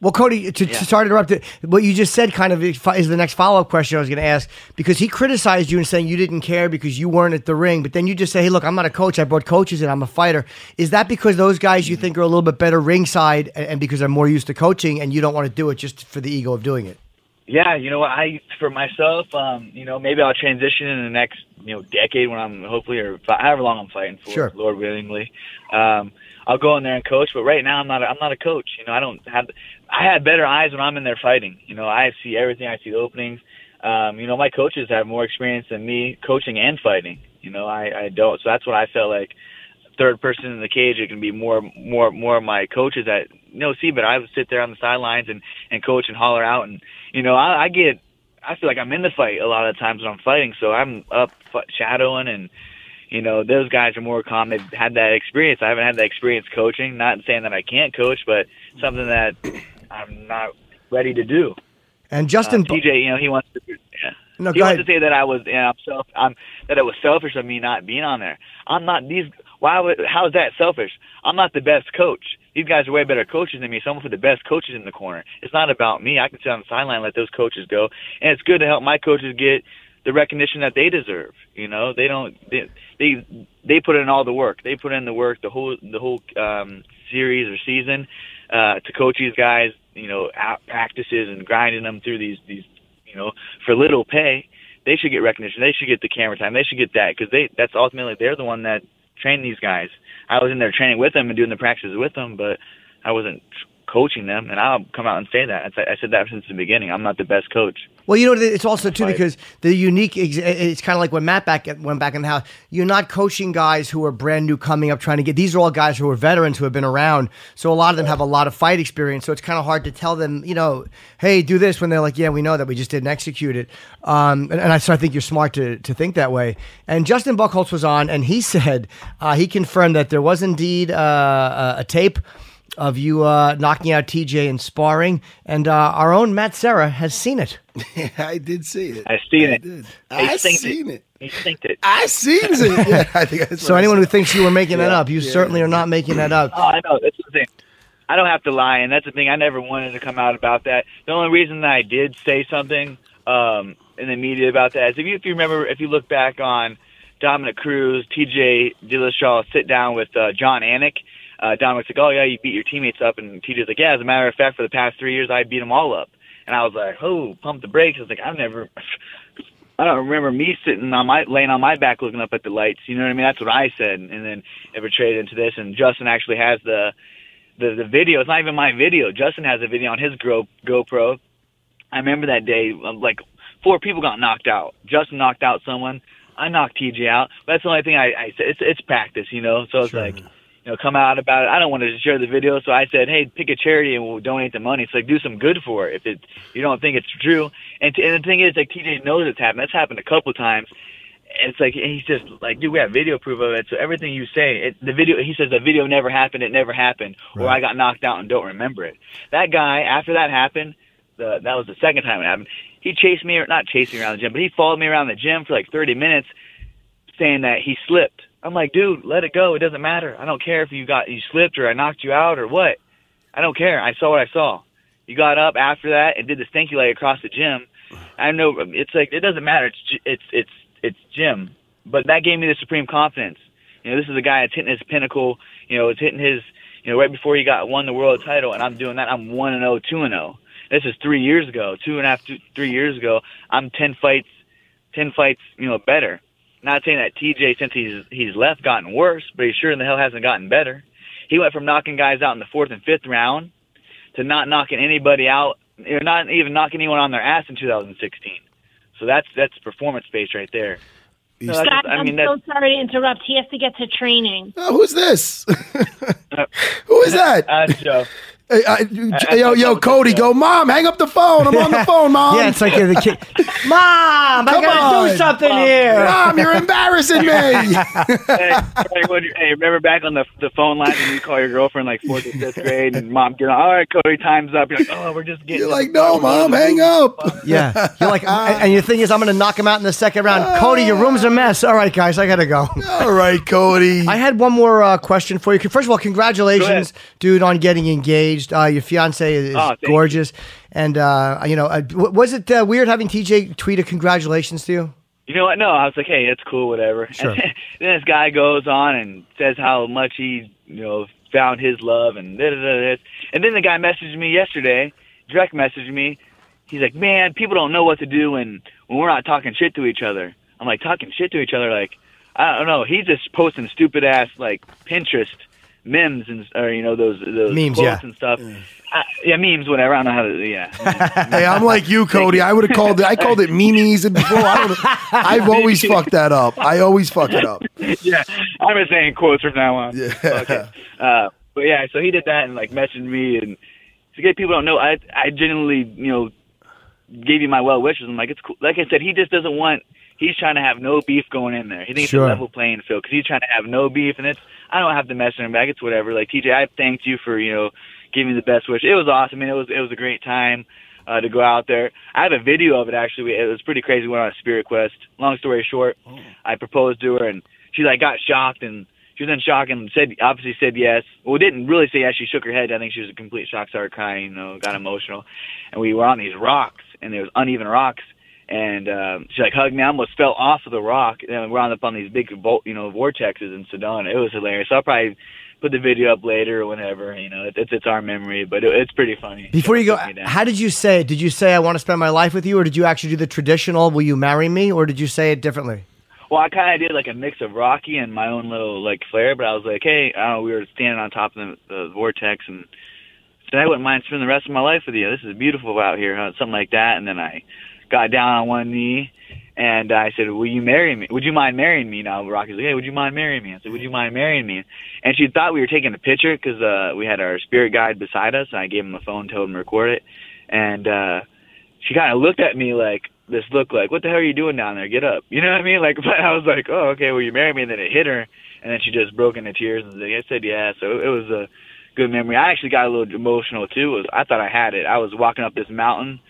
well, Cody, to, yeah. to sorry to interrupt it, what you just said kind of is the next follow up question I was going to ask, because he criticized you and saying you didn't care because you weren't at the ring, but then you just say, hey, look, I'm not a coach. I brought coaches and I'm a fighter. Is that because those guys you think are a little bit better ringside and because they're more used to coaching and you don't want to do it just for the ego of doing it? Yeah, you know what, I, for myself, um, you know, maybe I'll transition in the next, you know, decade when I'm hopefully, or however long I'm fighting for, sure. Lord willingly, um, I'll go in there and coach. But right now, I'm not, a, I'm not a coach. You know, I don't have, I had better eyes when I'm in there fighting. You know, I see everything. I see the openings. Um, you know, my coaches have more experience than me coaching and fighting. You know, I, I don't. So that's what I felt like. Third person in the cage, it can be more, more, more of my coaches that, you know, see, but I would sit there on the sidelines and, and coach and holler out. And, you know, I, I get, I feel like I'm in the fight a lot of times when I'm fighting. So I'm up shadowing, and, you know, those guys are more calm. They've had that experience. I haven't had that experience coaching, not saying that I can't coach, but something that I'm not ready to do. And Justin, uh, T J, you know, he wants to, yeah. no, he wants ahead. to say that I was, you know, I'm self, I'm, that it was selfish of me not being on there. I'm not these. Why would, how is that selfish? I'm not the best coach. These guys are way better coaches than me. Someone for the best coaches in the corner. It's not about me. I can sit on the sideline and let those coaches go. And it's good to help my coaches get the recognition that they deserve. You know, they don't, they, they, they put in all the work. They put in the work, the whole, the whole, um, series or season, uh, to coach these guys, you know, out practices and grinding them through these, these, you know, for little pay. They should get recognition. They should get the camera time. They should get that. Cause they, that's ultimately, they're the one that train these guys. I was in there training with them and doing the practices with them, but I wasn't coaching them, and I'll come out and say that. I said that since the beginning. I'm not the best coach. Well, you know, it's also too because the unique. It's kind of like when Matt back went back in the house. You're not coaching guys who are brand new coming up, trying to get. These are all guys who are veterans who have been around. So a lot of them have a lot of fight experience. So it's kind of hard to tell them, you know, hey, do this when they're like, yeah, we know that, we just didn't execute it. Um, and, and I, so I think you're smart to to think that way. And Justin Buchholz was on, and he said uh, he confirmed that there was indeed uh, a tape of you uh, knocking out T J in sparring, and uh, our own Matt Serra has seen it. I did see it. I seen I it. Did. I, I seen it. He synced it. I seen it. Yeah, I think that's so anyone who thinks you were making yeah, that up, you yeah, certainly yeah. are not making that up. Oh, I know. That's the thing. I don't have to lie, and that's the thing. I never wanted to come out about that. The only reason that I did say something um, in the media about that is if you, if you remember, if you look back on Dominic Cruz, T J Dillashaw sit down with uh, John Anik. Uh, Dominic's like, oh, yeah, you beat your teammates up. And T J's like, yeah, as a matter of fact, for the past three years, I beat them all up. And I was like, oh, pump the brakes. I was like, I've never, I don't remember me sitting on my, laying on my back looking up at the lights. You know what I mean? That's what I said. And then it betrayed into this. And Justin actually has the, the, the video. It's not even my video. Justin has a video on his GoPro. I remember that day, like, four people got knocked out. Justin knocked out someone. I knocked T J out. That's the only thing I, I said. It's, it's practice, you know? So it's sure. like, you know, come out about it. I don't want to share the video, so I said, hey, pick a charity and we'll donate the money. It's like, do some good for it if it, you don't think it's true. And, t- and the thing is, like, T J knows it's happened. That's happened a couple of times. It's like, and he's just like, dude, we have video proof of it. So everything you say, it, the video, he says the video never happened, it never happened, right. Or I got knocked out and don't remember it. That guy, after that happened, the, that was the second time it happened, he chased me, or not chased me around the gym, but he followed me around the gym for like thirty minutes saying that he slipped. I'm like, dude, let it go. It doesn't matter. I don't care if you got you slipped or I knocked you out or what. I don't care. I saw what I saw. You got up after that and did the stinky leg across the gym. I know it's like it doesn't matter. It's it's it's it's Jim, but that gave me the supreme confidence. You know, this is a guy that's hitting his pinnacle. You know, it's hitting his. You know, right before he got won the world title, and I'm doing that. I'm one and oh, two and oh. This is three years ago, two and a half, two, three years ago. I'm ten fights, ten fights. You know, better. Not saying that T J, since he's he's left, gotten worse, but he sure in the hell hasn't gotten better. He went from knocking guys out in the fourth and fifth round to not knocking anybody out, or not even knocking anyone on their ass in two thousand sixteen. So that's that's performance-based right there. So Scott, just, I mean, I'm so sorry to interrupt. He has to get to training. Oh, who's this? Who is that? Uh, Joe. Hey, I, I, yo, yo, Cody, go, Mom, hang up the phone. I'm on the phone, Mom. Yeah, it's like the kid. Mom, I got to do something Mom, here. Mom, you're embarrassing me. hey, hey, remember back on the the phone line when you call your girlfriend like fourth or fifth grade, and Mom, you know, all right, Cody, time's up. You're like, oh, we're just getting. You're like, no, Mom, hang up. Yeah. You're like, uh, and your thing is, I'm going to knock him out in the second round. Uh, Cody, your room's a mess. All right, guys, I got to go. All right, Cody. I had one more uh, question for you. First of all, congratulations, dude, on getting engaged. Uh, your fiance is oh, gorgeous, you. and uh, you know, uh, was it uh, weird having T J tweet a congratulations to you? You know what? No, I was like, hey, it's cool, whatever. Sure. And then, then this guy goes on and says how much he, you know, found his love, and da, da, da, da. And then the guy messaged me yesterday, direct messaged me. He's like, man, people don't know what to do when when we're not talking shit to each other. I'm like, talking shit to each other, like I don't know. He's just posting stupid ass like Pinterest. Memes and or you know those those memes, quotes yeah. and stuff. Mm. I, yeah, memes. Whatever. I don't know how to. Yeah. Hey, I'm like you, Cody. I would have called it. I called it memes before. I I've always fucked that up. I always fuck it up. Yeah, I'm just saying quotes from now on. Yeah. Okay. Uh, but yeah, so he did that and like messaged me and to get people don't know. I I genuinely you know gave you my well wishes. I'm like it's cool. Like I said, he just doesn't want. He's trying to have no beef going in there. He thinks sure. it's a level playing field because he's trying to have no beef, and it's I don't have to mess with him back. It's whatever. Like T J, I thanked you for you know giving me the best wish. It was awesome. I mean, it was it was a great time uh, to go out there. I have a video of it actually. It was pretty crazy. We went on a spirit quest. Long story short, oh. I proposed to her, and she like got shocked, and she was in shock and said obviously said yes. Well, didn't really say yes. She shook her head. I think she was a complete shock. Started crying. You know, got emotional, and we were on these rocks, and there was uneven rocks. And um, she like hugged me. I almost fell off of the rock. And we wound up on these big, you know, vortexes in Sedona. It was hilarious. So I'll probably put the video up later or whenever. You know, it's it's our memory, but it, it's pretty funny. Before you go, how did you say it? Did you say I want to spend my life with you, or did you actually do the traditional "Will you marry me," or did you say it differently? Well, I kind of did like a mix of Rocky and my own little like flair. But I was like, hey, I don't know, we were standing on top of the, the vortex, and said I wouldn't mind spending the rest of my life with you. This is beautiful out here, huh? Something like that. And then I. Got down on one knee, and I said, will you marry me? Would you mind marrying me now? Rocky's like, hey, would you mind marrying me? I said, would you mind marrying me? And she thought we were taking a picture because uh, we had our spirit guide beside us, and I gave him the phone, told him to record it. And uh, she kind of looked at me like, this look like, what the hell are you doing down there? Get up. You know what I mean? Like, but I was like, oh, okay, will you marry me? And then it hit her, and then she just broke into tears and I said, yeah. So it was a good memory. I actually got a little emotional, too. It was, I thought I had it. I was walking up this mountain.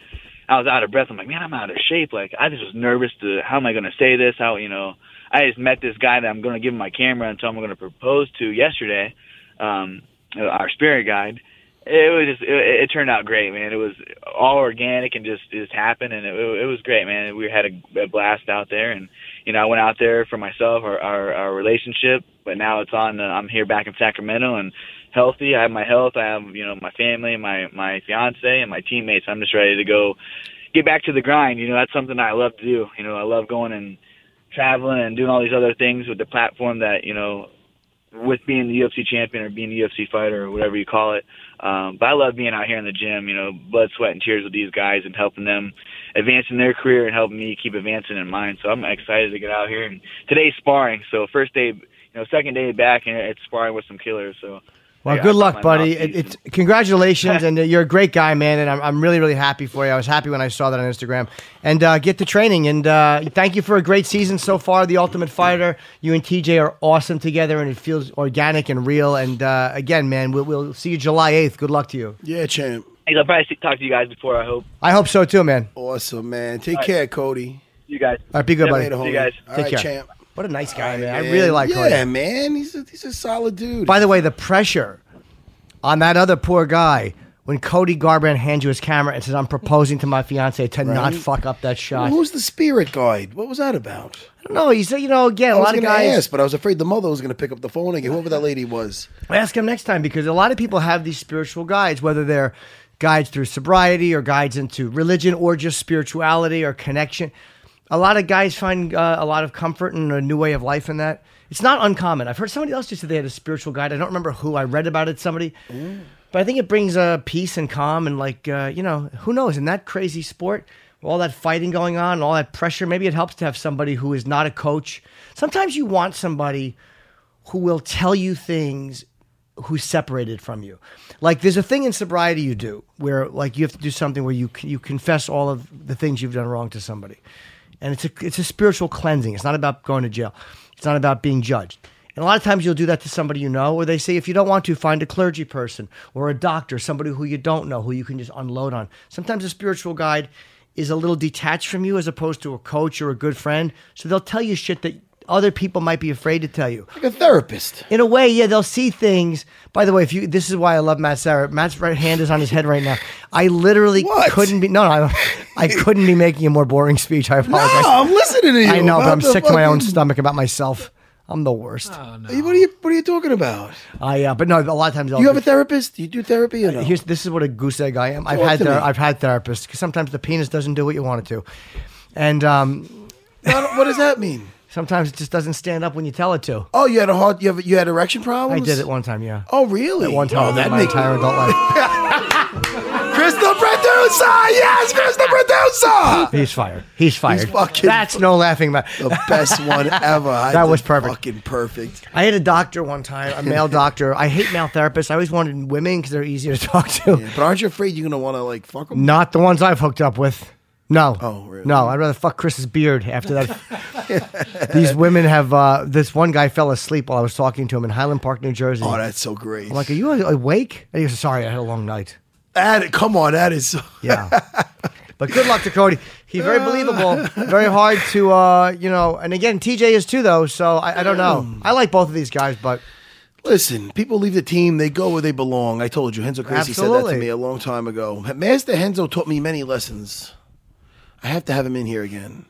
I was out of breath. I'm like, man, I'm out of shape. Like, I just was nervous to, how am I going to say this? How, you know, I just met this guy that I'm going to give him my camera and tell him I'm going to propose to yesterday, um, our spirit guide. It was just, it, it turned out great, man. It was all organic and just, just happened. And it, it was great, man. We had a, a blast out there. And, you know, I went out there for myself, our, our, our relationship, but now it's on, uh, I'm here back in Sacramento and healthy. I have my health. I have, you know, my family, my, my fiance and my teammates. I'm just ready to go get back to the grind. You know, that's something I love to do. You know, I love going and traveling and doing all these other things with the platform that, you know, with being the U F C champion or being the U F C fighter or whatever you call it. Um, but I love being out here in the gym, you know, blood, sweat, and tears with these guys and helping them advance in their career and helping me keep advancing in mine. So I'm excited to get out here. And today's sparring. So first day, you know, second day back, and it's sparring with some killers. So. Well, yeah, good luck, buddy. It, it's congratulations, and uh, you're a great guy, man. And I'm I'm really, really happy for you. I was happy when I saw that on Instagram. And uh, get to training. And uh, thank you for a great season so far. The Ultimate Fighter. You and T J are awesome together, and it feels organic and real. And uh, again, man, we'll, we'll see you July eighth. Good luck to you. Yeah, champ. Hey, I'll probably talk to you guys before. I hope. I hope so too, man. Awesome, man. Take All care, right. Cody. You guys. All right, be good, yeah, buddy. Later, see you guys. Take All right, care, champ. What a nice guy, right, man. man. I really like yeah, Cody. Yeah, man. He's a, he's a solid dude. By the way, the pressure on that other poor guy when Cody Garbrandt hands you his camera and says, I'm proposing to my fiance to right? not fuck up that shot. Well, who's the spirit guide? What was that about? I don't know. He's, you know, again, I a lot of guys. Ask, but I was afraid the mother was going to pick up the phone and get whoever that lady was. I'll ask him next time because a lot of people have these spiritual guides, whether they're guides through sobriety or guides into religion or just spirituality or connection. A lot of guys find uh, a lot of comfort and a new way of life in that. It's not uncommon. I've heard somebody else just said they had a spiritual guide. I don't remember who. I read about it, somebody. Mm. But I think it brings uh, peace and calm and like, uh, you know, who knows? In that crazy sport, all that fighting going on, and all that pressure, maybe it helps to have somebody who is not a coach. Sometimes you want somebody who will tell you things who's separated from you. Like, there's a thing in sobriety you do where, like, you have to do something where you you confess all of the things you've done wrong to somebody. And it's a, it's a spiritual cleansing. It's not about going to jail. It's not about being judged. And a lot of times you'll do that to somebody you know, or they say, if you don't want to, find a clergy person or a doctor, somebody who you don't know, who you can just unload on. Sometimes a spiritual guide is a little detached from you as opposed to a coach or a good friend. So they'll tell you shit that other people might be afraid to tell you. Like a therapist. In a way, yeah, they'll see things. By the way, if you, this is why I love Matt Serra. Matt's right hand is on his head right now. I literally what? couldn't be, no, no I, I couldn't be making a more boring speech. I apologize. No, I'm listening to you. I know, but I'm sick fucking... to my own stomach about myself. I'm the worst. Oh, no. What are you What are you talking about? I uh, but no, a lot of times I'll you have do, a therapist. Do you do therapy? Or no? Here's this is what a goose egg I am. Talk I've had ther- I've had therapists because sometimes the penis doesn't do what you want it to, and um, what does that mean? Sometimes it just doesn't stand up when you tell it to. Oh, you had a hard you have you had erection problems? I did it one time, yeah. Oh, really? At one time, oh, that in my makes- entire adult life. Crystal Producer! Yes, Crystal Producer! He's fired. He's fired. He's fucking That's no laughing matter. The best one ever. I that was perfect. Fucking perfect. I had a doctor one time, a male doctor. I hate male therapists. I always wanted women because they're easier to talk to. Yeah, but aren't you afraid you're going to want to like fuck them? Not the ones I've hooked up with. No. Oh, really? No, I'd rather fuck Chris's beard after that. These women have, uh, this one guy fell asleep while I was talking to him in Highland Park, New Jersey. Oh, that's so great. I'm like, are you awake? And he goes, sorry, I had a long night. That, come on, that is... yeah. But good luck to Cody. He's very believable, very hard to, uh, you know... And again, T J is too, though, so I, I don't know. I like both of these guys, but... Listen, people leave the team, they go where they belong. I told you, Renzo Gracie said that to me a long time ago. Master Renzo taught me many lessons. I have to have him in here again.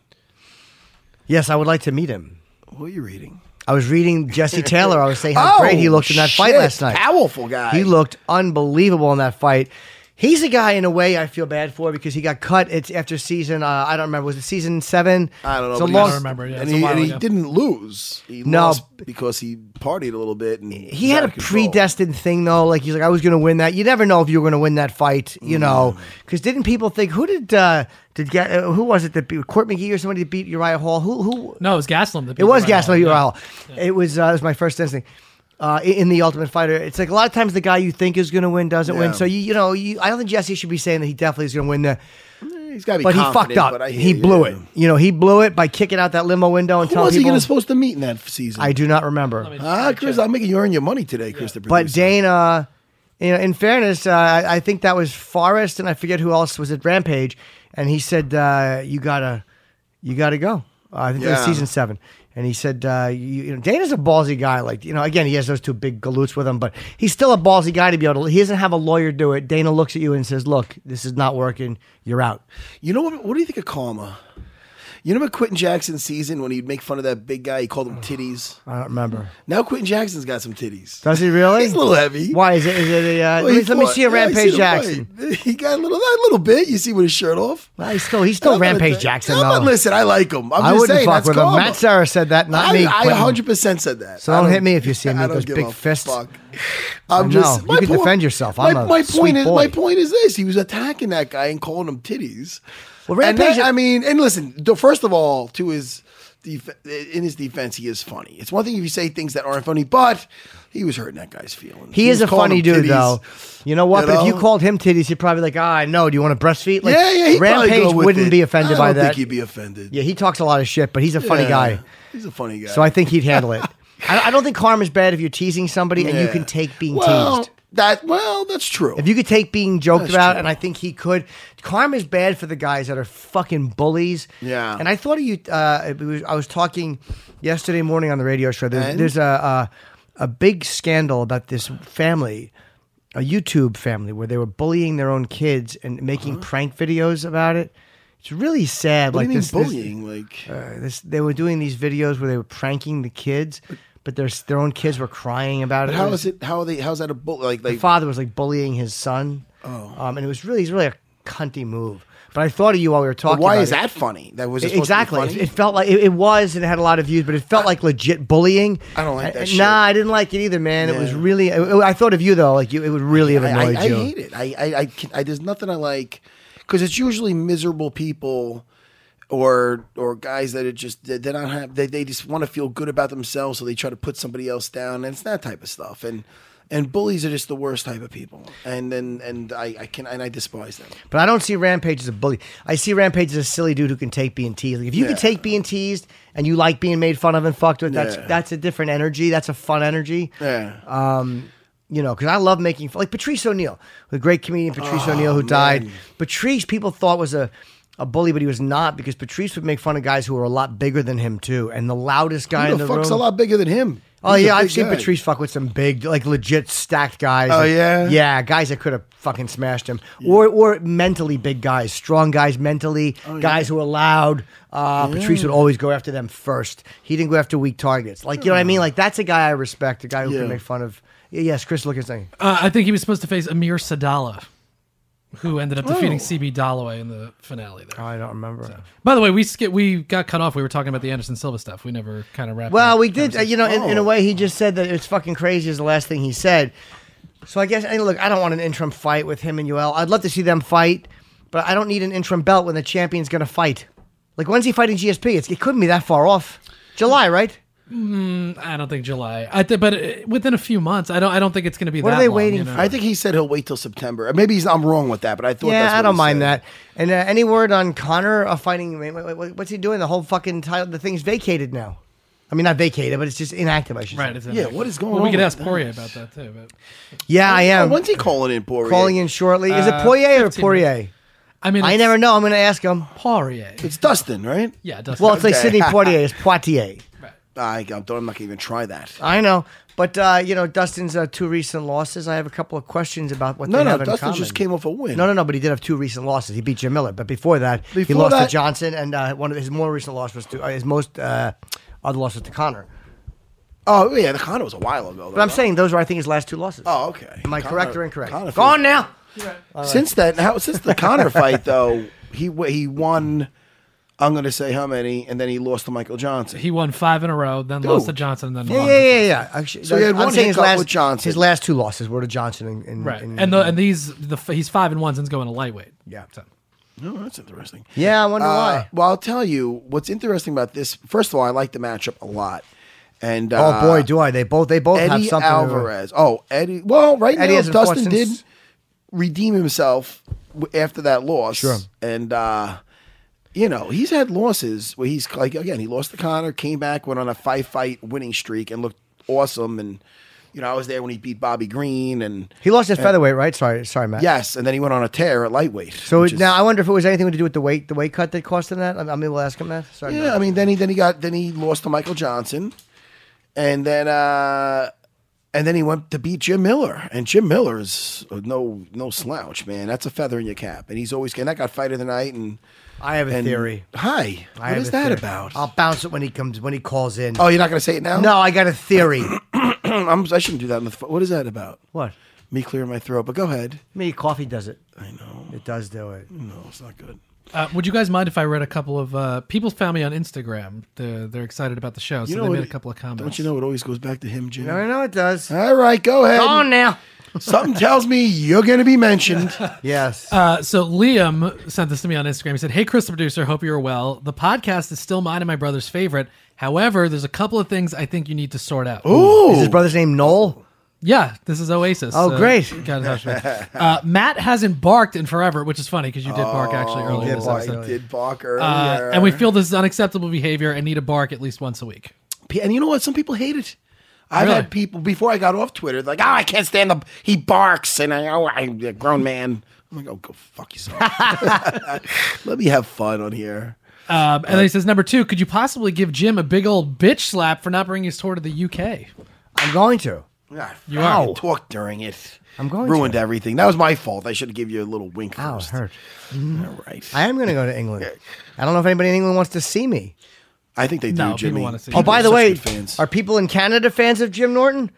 Yes, I would like to meet him. What are you reading? I was reading Jesse Taylor. I was saying how oh, great he looked in that shit. fight last night. Powerful guy. He looked unbelievable in that fight. He's a guy, in a way, I feel bad for because he got cut. It's after season, uh, I don't remember, was it season seven? I don't know. So long, I don't remember. Yeah, and he, and he didn't lose. He no, lost because he partied a little bit. And he had a control. predestined thing, though. Like, he's like, I was going to win that. You never know if you were going to win that fight, you mm. know. Because didn't people think, who did... Uh, Did get uh, who was it that beat Court McGee or somebody that beat Uriah Hall? Who who? No, it was Gastelum. That beat it was Uriah Gastelum. Hall. Uriah Hall. Yeah. It was uh, it was my first instinct uh, in The Ultimate Fighter. It's like a lot of times the guy you think is going to win doesn't yeah. win. So you you know you, I don't think Jesse should be saying that he definitely is going to win the. He's got to be. But he fucked up. He you. blew it. You know he blew it by kicking out that limo window and who telling was he people, supposed to meet in that season? I do not remember. Ah, Chris, I'm making you earn your money today, yeah. Chris. The but Dana, you know, in fairness, uh, I, I think that was Forrest and I forget who else was at Rampage. And he said, uh, "You gotta, you gotta go." Uh, I think yeah. it was season seven. And he said, uh, you, "You know, Dana's a ballsy guy. Like, you know, again, he has those two big galoots with him, but he's still a ballsy guy to be able to. He doesn't have a lawyer do it. Dana looks at you and says, "Look, this is not working. You're out." You know what? What do you think of karma? You remember Quentin Jackson's season when he'd make fun of that big guy? He called him titties. I don't remember. Now Quentin Jackson's got some titties. Does he really? He's a little heavy. Why is it? Is it a, uh, well, let, let me see a yeah, Rampage Jackson. He got a little, a little bit. You see with his shirt off. Well, he's still, he's still Rampage Jackson. No, but listen, I like him. I'm I just wouldn't saying, fuck with karma. him. Matt Serra said that, not I, me. I one hundred percent said that. So don't, don't hit me if you see me. I don't those give big a fists. Fuck. I'm just. You can point, defend yourself. I'm my, a my point is, boy. my point is this: he was attacking that guy and calling him titties. Well, Rampage, that, I mean, and listen, first of all, to his def- in his defense, he is funny. It's one thing if you say things that aren't funny, but he was hurting that guy's feelings. He, he is a funny dude, titties, though. You know what? You but know? If you called him titties, he'd probably be like, ah, no, do you want to breastfeed? Like, yeah, yeah, he'd Rampage wouldn't it. be offended I by that. I don't think he'd be offended. Yeah, he talks a lot of shit, but he's a funny yeah, guy. He's a funny guy. So I think he'd handle it. I, I don't think karma's bad if you're teasing somebody yeah. and you can take being well, teased. That well, that's true. If you could take being joked that's about, true. and I think he could. Karma is bad for the guys that are fucking bullies. Yeah. And I thought of you. Uh, was, I was talking yesterday morning on the radio show. There's, there's a, a a big scandal about this family, a YouTube family, where they were bullying their own kids and making uh-huh. prank videos about it. It's really sad. What like do you mean this bullying, this, like uh, this, they were doing these videos where they were pranking the kids. But- But their their own kids were crying about but it. How is it? How are they? How's that a bully? Like, like the father was like bullying his son. Oh, um, and it was really, it's really a cunty move. But I thought of you while we were talking. But why about is it. that funny? That was it exactly. To be funny? It, it felt like it, it was, and it had a lot of views. But it felt I, like legit bullying. I don't like that. I, shit. Nah, I didn't like it either, man. Yeah. It was really. It, it, I thought of you though. Like you, it would really have annoyed I, I, you. I hate it. I, I, I, can, I there's nothing I like because it's usually miserable people. Or or guys that are just they don't have they, they just want to feel good about themselves, so they try to put somebody else down, and it's that type of stuff. And And bullies are just the worst type of people, and and, and I, I can and I despise them. But I don't see Rampage as a bully. I see Rampage as a silly dude who can take being teased. Like if you yeah. can take being teased and you like being made fun of and fucked with, yeah. that's that's a different energy. That's a fun energy. Yeah. Um, you know, because I love making fun. Like Patrice O'Neal, the great comedian Patrice oh, O'Neal who man. died. Patrice, people thought was a. a bully, but he was not, because Patrice would make fun of guys who were a lot bigger than him too, and the loudest guy who in the, the fuck's room. Fuck's a lot bigger than him. Oh He's yeah, I've seen guy. Patrice fuck with some big, like legit stacked guys. Oh and, yeah, yeah, guys that could have fucking smashed him, yeah. or or mentally big guys, strong guys mentally, oh, guys yeah. who are loud. Uh, yeah. Patrice would always go after them first. He didn't go after weak targets. Like you know what I mean? Like that's a guy I respect, a guy who yeah. can make fun of. Yes, Chris, look at something. Uh, I think he was supposed to face Amir Sadallah, who ended up defeating oh. C B Dalloway in the finale there. Oh, I don't remember. So. By the way, we skip, we got cut off. We were talking about the Anderson Silva stuff. We never kind of wrapped Well, we did, uh, you know, in, oh. in a way, he just said that it's fucking crazy is the last thing he said. So I guess, and look, I don't want an interim fight with him and Yoel. I'd love to see them fight, but I don't need an interim belt when the champion's going to fight. Like, when's he fighting G S P? It's, it couldn't be that far off. July, right? Mm, I don't think July. I th- but within a few months, I don't. I don't think it's going to be. What that are they long, waiting? You know? For? I think he said he'll wait till September. Maybe he's, I'm wrong with that, but I thought. Yeah, that's what I don't he mind said. that. And uh, any word on Conor uh, fighting? Wait, wait, wait, what's he doing? The whole fucking title, the thing's vacated now. I mean, not vacated, but it's just inactive. I should right, say. Right. Yeah. What is going well, on? We could ask that? Poirier about that too. But yeah, I am. When's he calling in Poirier? Calling in shortly. Is it Poirier uh, or Poirier? Minutes. I mean, I never know. I'm going to ask him. Poirier. It's Dustin, right? Yeah, Dustin. Well, it's okay. like Sidney Poitier. It's Poitier. I, I don't, I'm not going to even try that. I know. But, uh, you know, Dustin's uh, two recent losses. I have a couple of questions about what no, they no, have Dustin in common. No, no, Dustin just came off a win. No, no, no, but he did have two recent losses. He beat Jim Miller. But before that, before he lost that, to Johnson, and uh, one of his more recent loss was to, uh, his most uh, other loss was to Conor. Oh, yeah, the Conor was a while ago. Though, but I'm right? saying those were, I think, his last two losses. Oh, okay. Am I Conor, correct or incorrect? Conor Go on now! Right. Right. Since that, how, since the Conor fight, though, he he won... I'm going to say how many, and then he lost to Michael Johnson. He won five in a row, then Dude. lost to Johnson, and then yeah, won. Yeah, yeah, yeah. Actually, so he had I'm one his last, with Johnson. His last two losses were to Johnson. In, in, right. In, and the, and these the, he's five and one since going to lightweight. Yeah. So. No, that's interesting. Yeah, I wonder uh, why. Well, I'll tell you what's interesting about this. First of all, I like the matchup a lot. And uh, oh, boy, do I. They both, they both Eddie have something. Alvarez. Oh, Eddie. Well, right Eddie now, Dustin did redeem himself after that loss. Sure. And, uh... you know, he's had losses where he's like, again, he lost to Conor, came back, went on a five fight winning streak and looked awesome. And, you know, I was there when he beat Bobby Green. And he lost his and, featherweight, right? Sorry, sorry, Matt. Yes. And then he went on a tear at lightweight. So it, is, now I wonder if it was anything to do with the weight, the weight cut that cost him that. I mean, we'll ask him that. Sorry, yeah. Matt. I mean, then he, then he got, then he lost to Michael Johnson. And then, uh, and then he went to beat Jim Miller, and Jim Miller is no no slouch, man. That's a feather in your cap, and he's always and that got fight of the night. And I have a and, theory. Hi, I what is that theory. about? I'll bounce it when he comes when he calls in. Oh, you're not going to say it now? No, I got a theory. I'm, I shouldn't do that. On the, what is that about? What? Me clearing my throat, but go ahead. Me coffee does it. I know it does do it. No, it's not good. Uh, would you guys mind if I read a couple of uh, people found me on Instagram? They're, they're excited about the show, so you know they made it, a couple of comments. Don't you know it always goes back to him, Jim? No, I know it does. All right, go ahead. Go on now. Something tells me you're going to be mentioned. Yes. Uh, so Liam sent this to me on Instagram. He said, "Hey, Chris, the producer, hope you're well. The podcast is still mine and my brother's favorite. However, there's a couple of things I think you need to sort out." Ooh. Is his brother's name Noel? Yeah, this is Oasis. Oh, so great. Got uh, Matt hasn't barked in forever, which is funny because you did oh, bark actually earlier did this bark, episode. I did bark earlier. Uh, and we feel this is unacceptable behavior and need a bark at least once a week. And you know what? Some people hate it. I've really? had people, before I got off Twitter, like, oh, I can't stand the, he barks, and I, oh, I'm a grown man. I'm like, oh, go fuck yourself. Let me have fun on here. Um, and then he says, number two, could you possibly give Jim a big old bitch slap for not bringing his tour to the U K? I'm going to. God, you are. Talk during it. I'm going ruined to. everything. That was my fault. I should give you a little wink Ow, first. It hurt. Mm. All right. I am going to go to England. I don't know if anybody in England wants to see me. I think they do, no, Jimmy. Want to see oh, you. by They're the way, fans. Are people in Canada fans of Jim Norton?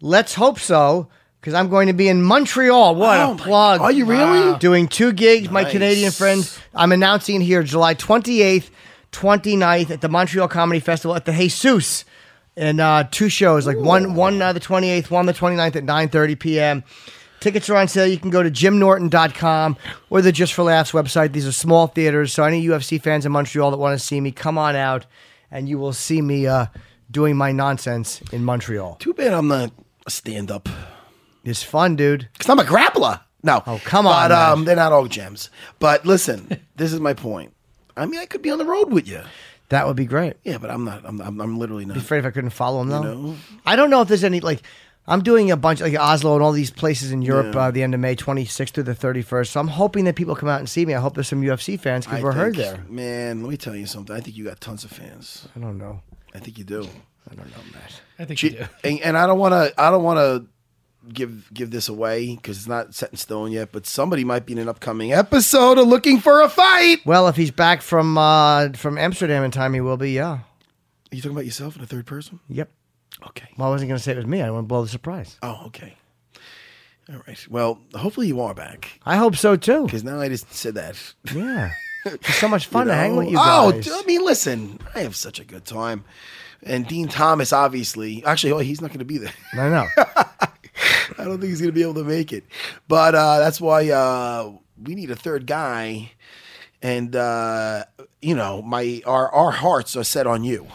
Let's hope so, because I'm going to be in Montreal. What oh, a plug! Are you really wow. doing two gigs? Nice. My Canadian friends. I'm announcing here July twenty-eighth, twenty-ninth at the Montreal Comedy Festival at the Jesus. And uh, two shows, like Ooh. one one uh, the twenty-eighth, one the twenty-ninth at nine thirty p.m. Tickets are on sale. You can go to jim norton dot com or the Just for Laughs website. These are small theaters, so any U F C fans in Montreal that want to see me, come on out, and you will see me uh, doing my nonsense in Montreal. Too bad I'm not a stand-up. It's fun, dude. Because I'm a grappler. No. Oh, come on. But um, they're not all gems. But listen, this is my point. I mean, I could be on the road with you. That would be great. Yeah, but I'm not. I'm, I'm, I'm literally not. Be afraid if I couldn't follow him, though. You know? I don't know if there's any, like, I'm doing a bunch, like Oslo and all these places in Europe, yeah. uh, the end of May, twenty-sixth through the thirty-first. So I'm hoping that people come out and see me. I hope there's some U F C fans because we're heard there. Man, let me tell you something. I think you got tons of fans. I don't know. I think you do. I don't know, Matt. I think she, you do. And, and I don't want to. I don't want to. give give this away because it's not set in stone yet, but somebody might be in an upcoming episode of Looking for a Fight. Well, if he's back from uh, from Amsterdam in time, he will be, yeah. Are you talking about yourself in the third person? Yep. Okay. Well, I wasn't going to say it was me. I want to blow the surprise. Oh, okay. All right. Well, hopefully you are back. I hope so, too. Because now I just said that. Yeah. It's so much fun you know? to hang with you guys. Oh, I mean, listen, I have such a good time. And Dean Thomas, obviously. Actually, oh, he's not going to be there. I know. I don't think he's going to be able to make it. But uh, that's why uh, we need a third guy. And, uh, you know, my our, our hearts are set on you.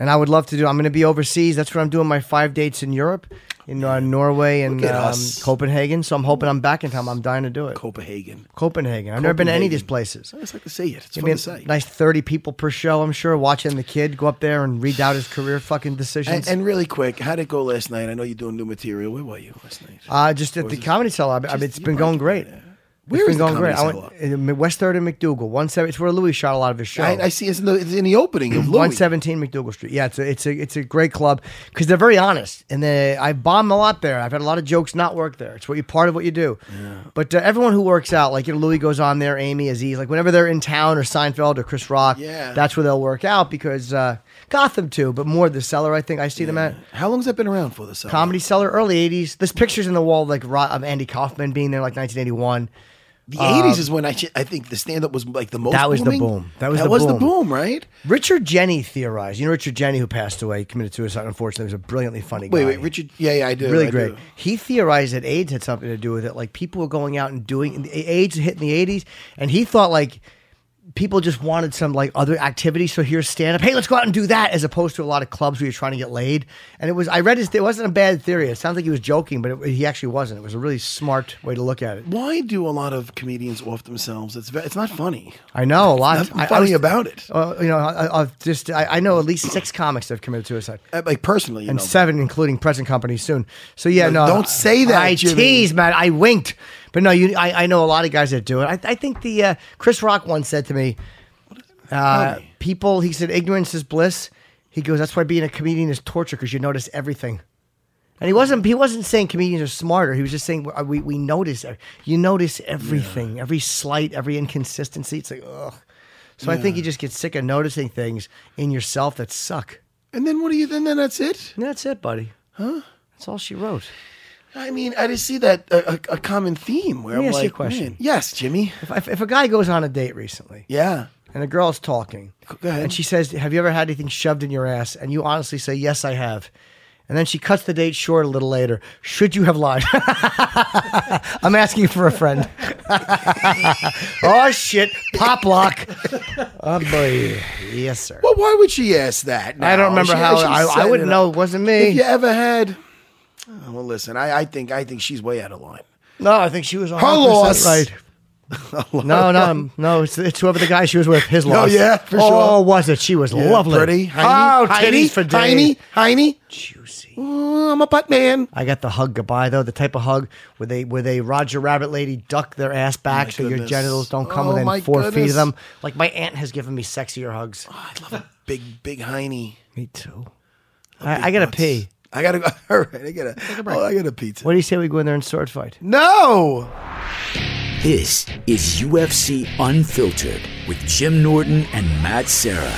And I would love to do I'm going to be overseas. That's where I'm doing my five dates in Europe, in uh, Norway and um, Copenhagen. So I'm hoping I'm back in time. I'm dying to do it. Copenhagen. Copenhagen. I've Copenhagen. never been to any of these places. I just like to see it. It's fun to say. Nice thirty people per show, I'm sure, watching the kid go up there and read out his career fucking decisions. And, and really quick, how did it go last night? I know you're doing new material. Where were you last night? Uh, just at the Comedy Cellar. I mean, it's been going great. Where it's is been going great. I went in West Third and McDougal. One seven. It's where Louis shot a lot of his show. I, I see. It's in the, it's in the opening of Louis. One seventeen McDougal Street. Yeah, it's a it's a it's a great club because they're very honest and they. I bombed a lot there. I've had a lot of jokes not work there. It's what you part of what you do. Yeah. But uh, everyone who works out, like you know, Louis goes on there. Amy, Aziz, like whenever they're in town or Seinfeld or Chris Rock, yeah. that's where they'll work out because uh, Gotham too, but more the Cellar. I think I see yeah. them at. How long's that been around for the Cellar? Comedy Cellar, early eighties. There's pictures in the wall like of Andy Kaufman being there like nineteen eighty-one. The um, eighties is when I I think the stand-up was like the most That was booming. the boom. That was, that the, was boom. the boom, right? Richard Jenny theorized. You know Richard Jenny who passed away, committed suicide, unfortunately. He was a brilliantly funny guy. Wait, wait, Richard, yeah, yeah, I do. Really I great. Do. He theorized that AIDS had something to do with it. Like people were going out and doing, AIDS hit in the eighties, and he thought like people just wanted some like other activity, so here's stand-up. Hey, let's go out and do that, as opposed to a lot of clubs where you're trying to get laid. And it was, I read his, it wasn't a bad theory. It sounds like he was joking, but it, he actually wasn't. It was a really smart way to look at it. Why do a lot of comedians off themselves? It's it's not funny. I know, a lot. It's not funny I, I was, about it. Uh, you know, I, I've just, I, I know at least six comics that have committed suicide. Uh, like personally, you And know. seven, including present company soon. So yeah, no. no don't I, say that, I Jimmy. tease, man. I winked. But no, you. I, I know a lot of guys that do it. I, I think the uh, Chris Rock once said to me, uh, people, he said, ignorance is bliss. He goes, that's why being a comedian is torture because you notice everything. And he wasn't He wasn't saying comedians are smarter. He was just saying we, we notice. You notice everything, yeah. every slight, every inconsistency. It's like, ugh. So yeah. I think you just get sick of noticing things in yourself that suck. And then what do you, then, then that's it? And that's it, buddy. Huh? That's all she wrote. I mean, I just see that a, a common theme where Let me I'm ask like, you a question. Man, yes, Jimmy. If, if, if a guy goes on a date recently, yeah, and a girl's talking, Go ahead. and she says, "Have you ever had anything shoved in your ass?" and you honestly say, "Yes, I have," and then she cuts the date short a little later, should you have lied? I'm asking for a friend. Oh shit! Pop lock. Oh boy. Yes, sir. Well, why would she ask that? Now? I don't remember she, how. I, I wouldn't it know. It wasn't me. If you ever had. Oh, well, listen, I, I think I think she's way out of line. No, I think she was one hundred percent her loss. Right. no, no, no. It's, it's whoever the guy she was with. His loss. Oh no, yeah, for oh, sure. Oh, was it? She was yeah, lovely, pretty, heiny, oh, titties for days, heiny, heiny, juicy. Oh, I'm a butt man. I got the hug goodbye though. The type of hug where they where they Roger Rabbit lady duck their ass back oh, so goodness. your genitals don't come oh, within four goodness. feet of them. Like my aunt has given me sexier hugs. Oh, I love a big, big heiny. Me too. I, I gotta nuts. pee. I gotta go. All right, I gotta. Oh, I gotta pizza. What do you say we go in there and sword fight? No. This is U F C Unfiltered with Jim Norton and Matt Serra.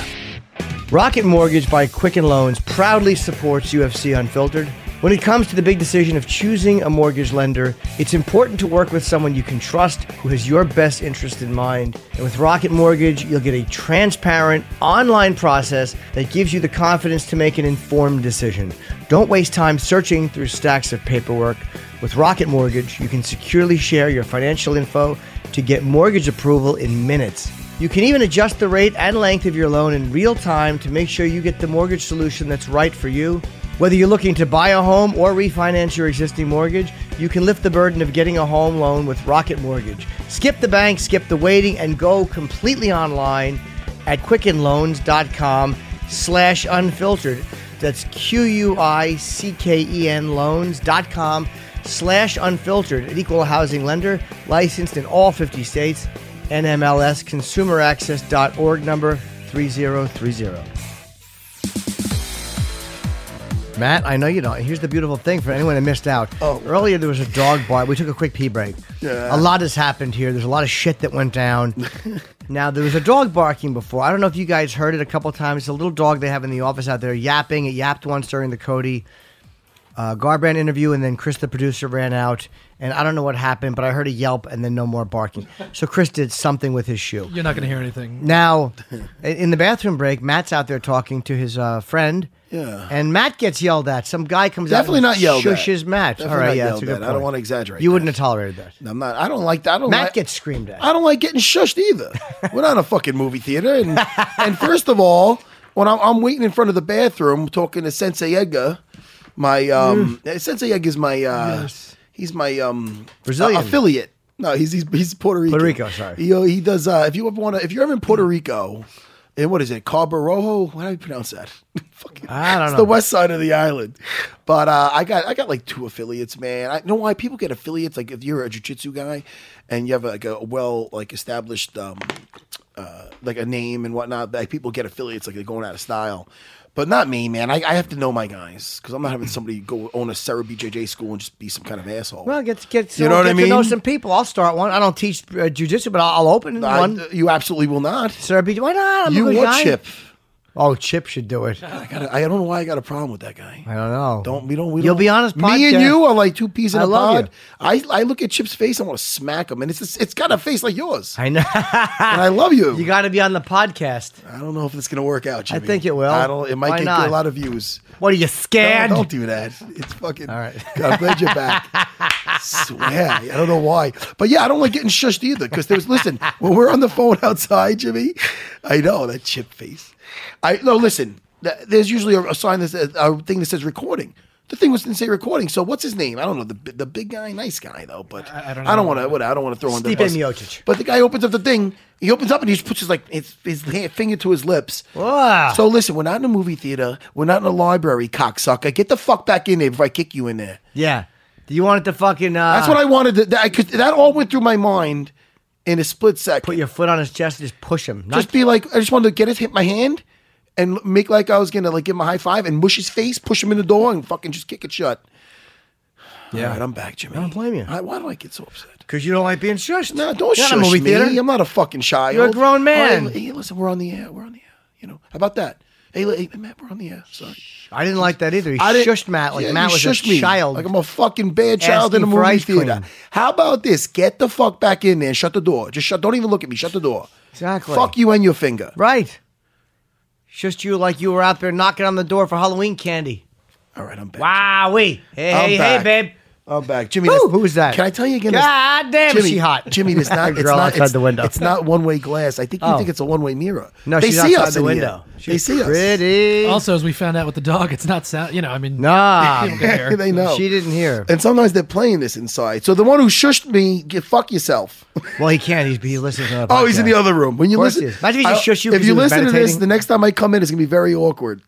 Rocket Mortgage by Quicken Loans proudly supports U F C Unfiltered. When it comes to the big decision of choosing a mortgage lender, it's important to work with someone you can trust who has your best interest in mind. And with Rocket Mortgage, you'll get a transparent online process that gives you the confidence to make an informed decision. Don't waste time searching through stacks of paperwork. With Rocket Mortgage, you can securely share your financial info to get mortgage approval in minutes. You can even adjust the rate and length of your loan in real time to make sure you get the mortgage solution that's right for you. Whether you're looking to buy a home or refinance your existing mortgage, you can lift the burden of getting a home loan with Rocket Mortgage. Skip the bank, skip the waiting, and go completely online at quicken loans dot com slash unfiltered. That's Q U I C K E N loans dot com slash unfiltered. An equal housing lender, licensed in all fifty states, N M L S, consumer access dot org number three zero three zero. Matt, I know you don't. Here's the beautiful thing for anyone that missed out. Oh. Earlier there was a dog bark. We took a quick pee break. Yeah. A lot has happened here. There's a lot of shit that went down. Now, there was a dog barking before. I don't know if you guys heard it a couple times. It's a little dog they have in the office out there yapping. It yapped once during the Cody uh, Garbrandt interview, and then Chris, the producer, ran out. And I don't know what happened, but I heard a yelp and then no more barking. So Chris did something with his shoe. You're not going to hear anything. Now, in the bathroom break, Matt's out there talking to his uh, friend. Yeah. And Matt gets yelled at. Some guy comes Definitely out and not shushes at. Matt. Definitely All right, not yeah, that's a good point. I don't want to exaggerate. You that. wouldn't have tolerated that. No, I'm not. I don't like that. I don't Matt like, gets screamed at. I don't like getting shushed either. We're not in a fucking movie theater. And, and first of all, when I'm, I'm waiting in front of the bathroom talking to Sensei Edgar, my um, mm. Sensei Edgar is my uh, yes. he's my um Brazilian uh, affiliate. No, he's he's he's Puerto Rico. Puerto Rico, sorry. He, he does. Uh, if you ever want to, if you're ever in Puerto Rico. And what is it? Carborojo? How do you pronounce that? Fucking, I don't know. It's the west side of the island. But uh, I got I got like two affiliates, man. I know why people get affiliates. Like if you're a jiu-jitsu guy and you have like a well like established um, uh, like a name and whatnot, like people get affiliates like they're going out of style. But not me, man. I, I have to know my guys because I'm not having somebody go own a Serra B J J school and just be some kind of asshole. Well, get get, you know what get I mean? to know some people. I'll start one. I don't teach uh, jiu-jitsu, but I'll, I'll open I, one. You absolutely will not. Serra B J J. Why not? I'm you or Chip? Oh, Chip should do it. I, gotta, I don't know why I got a problem with that guy. I don't know. Don't we don't we? You'll don't, be honest. Podcast. Me and you are like two peas in I a pod. I, I look at Chip's face. I want to smack him, and it's it's got a face like yours. I know. And I love you. You got to be on the podcast. I don't know if it's going to work out, Jimmy. I think it will. I don't. It might why get not? a lot of views. What are you scared? No, don't do that. It's fucking. All right. God, I'm glad you're back. I swear. I don't know why, but yeah, I don't like getting shushed either. Because there's listen when we're on the phone outside, Jimmy. I know that Chip face. I no listen. There's usually a, a sign that says, a thing that says recording. The thing was didn't say recording. So what's his name? I don't know the the big guy, nice guy though. But I don't. I don't want to. I don't want to throw under the bus. Stipe Miocic. But the guy opens up the thing. He opens up and he just puts his like his, his finger to his lips. Wow. So listen, we're not in a movie theater. We're not in a library, cocksucker. Get the fuck back in there before I kick you in there. Yeah. Do you want it to fucking? Uh, That's what I wanted. To, that, I could, that all went through my mind. In a split second. Put your foot on his chest and just push him. Not just be like, I just wanted to get his hit my hand and make like I was going to like give him a high five and mush his face, push him in the door and fucking just kick it shut. Yeah. All right, I'm back, Jimmy. I don't blame you. I, why do I get so upset? Because you don't like being shushed. No, don't You're shush movie me. Theater. I'm not a fucking child. You're a grown man. Right, hey, listen, we're on the air. We're on the air. You know, how about that? Hey, hey Matt, we're on the air. Sorry. I didn't like that either. He I shushed Matt like yeah, Matt was a me. child. Like I'm a fucking bad child in a movie theater. How about this? Get the fuck back in there and shut the door. Just shut. Don't even look at me. Shut the door. Exactly. Fuck you and your finger. Right. Shushed you like you were out there knocking on the door for Halloween candy. All right, I'm back. Wowee. Hey, I'm hey, back. hey, babe. I'm back. Jimmy, Ooh, who's that? Can I tell you again? God damn, Jimmy, she hot. Jimmy, it's not, it's not, it's, the window. It's not one-way glass. I think you oh. think it's a one-way mirror. No, they she's see outside us the window. They see pretty. us. Also, as we found out with the dog, it's not sound. You know, I mean, nah. They, they know. She didn't hear. And sometimes they're playing this inside. So the one who shushed me, get, fuck yourself. Well, he can't. He's, he listens to the podcast. Oh, he's in the other room. When you listen, imagine if he shush you. If you listen meditating. to this, the next time I come in, it's gonna be very awkward.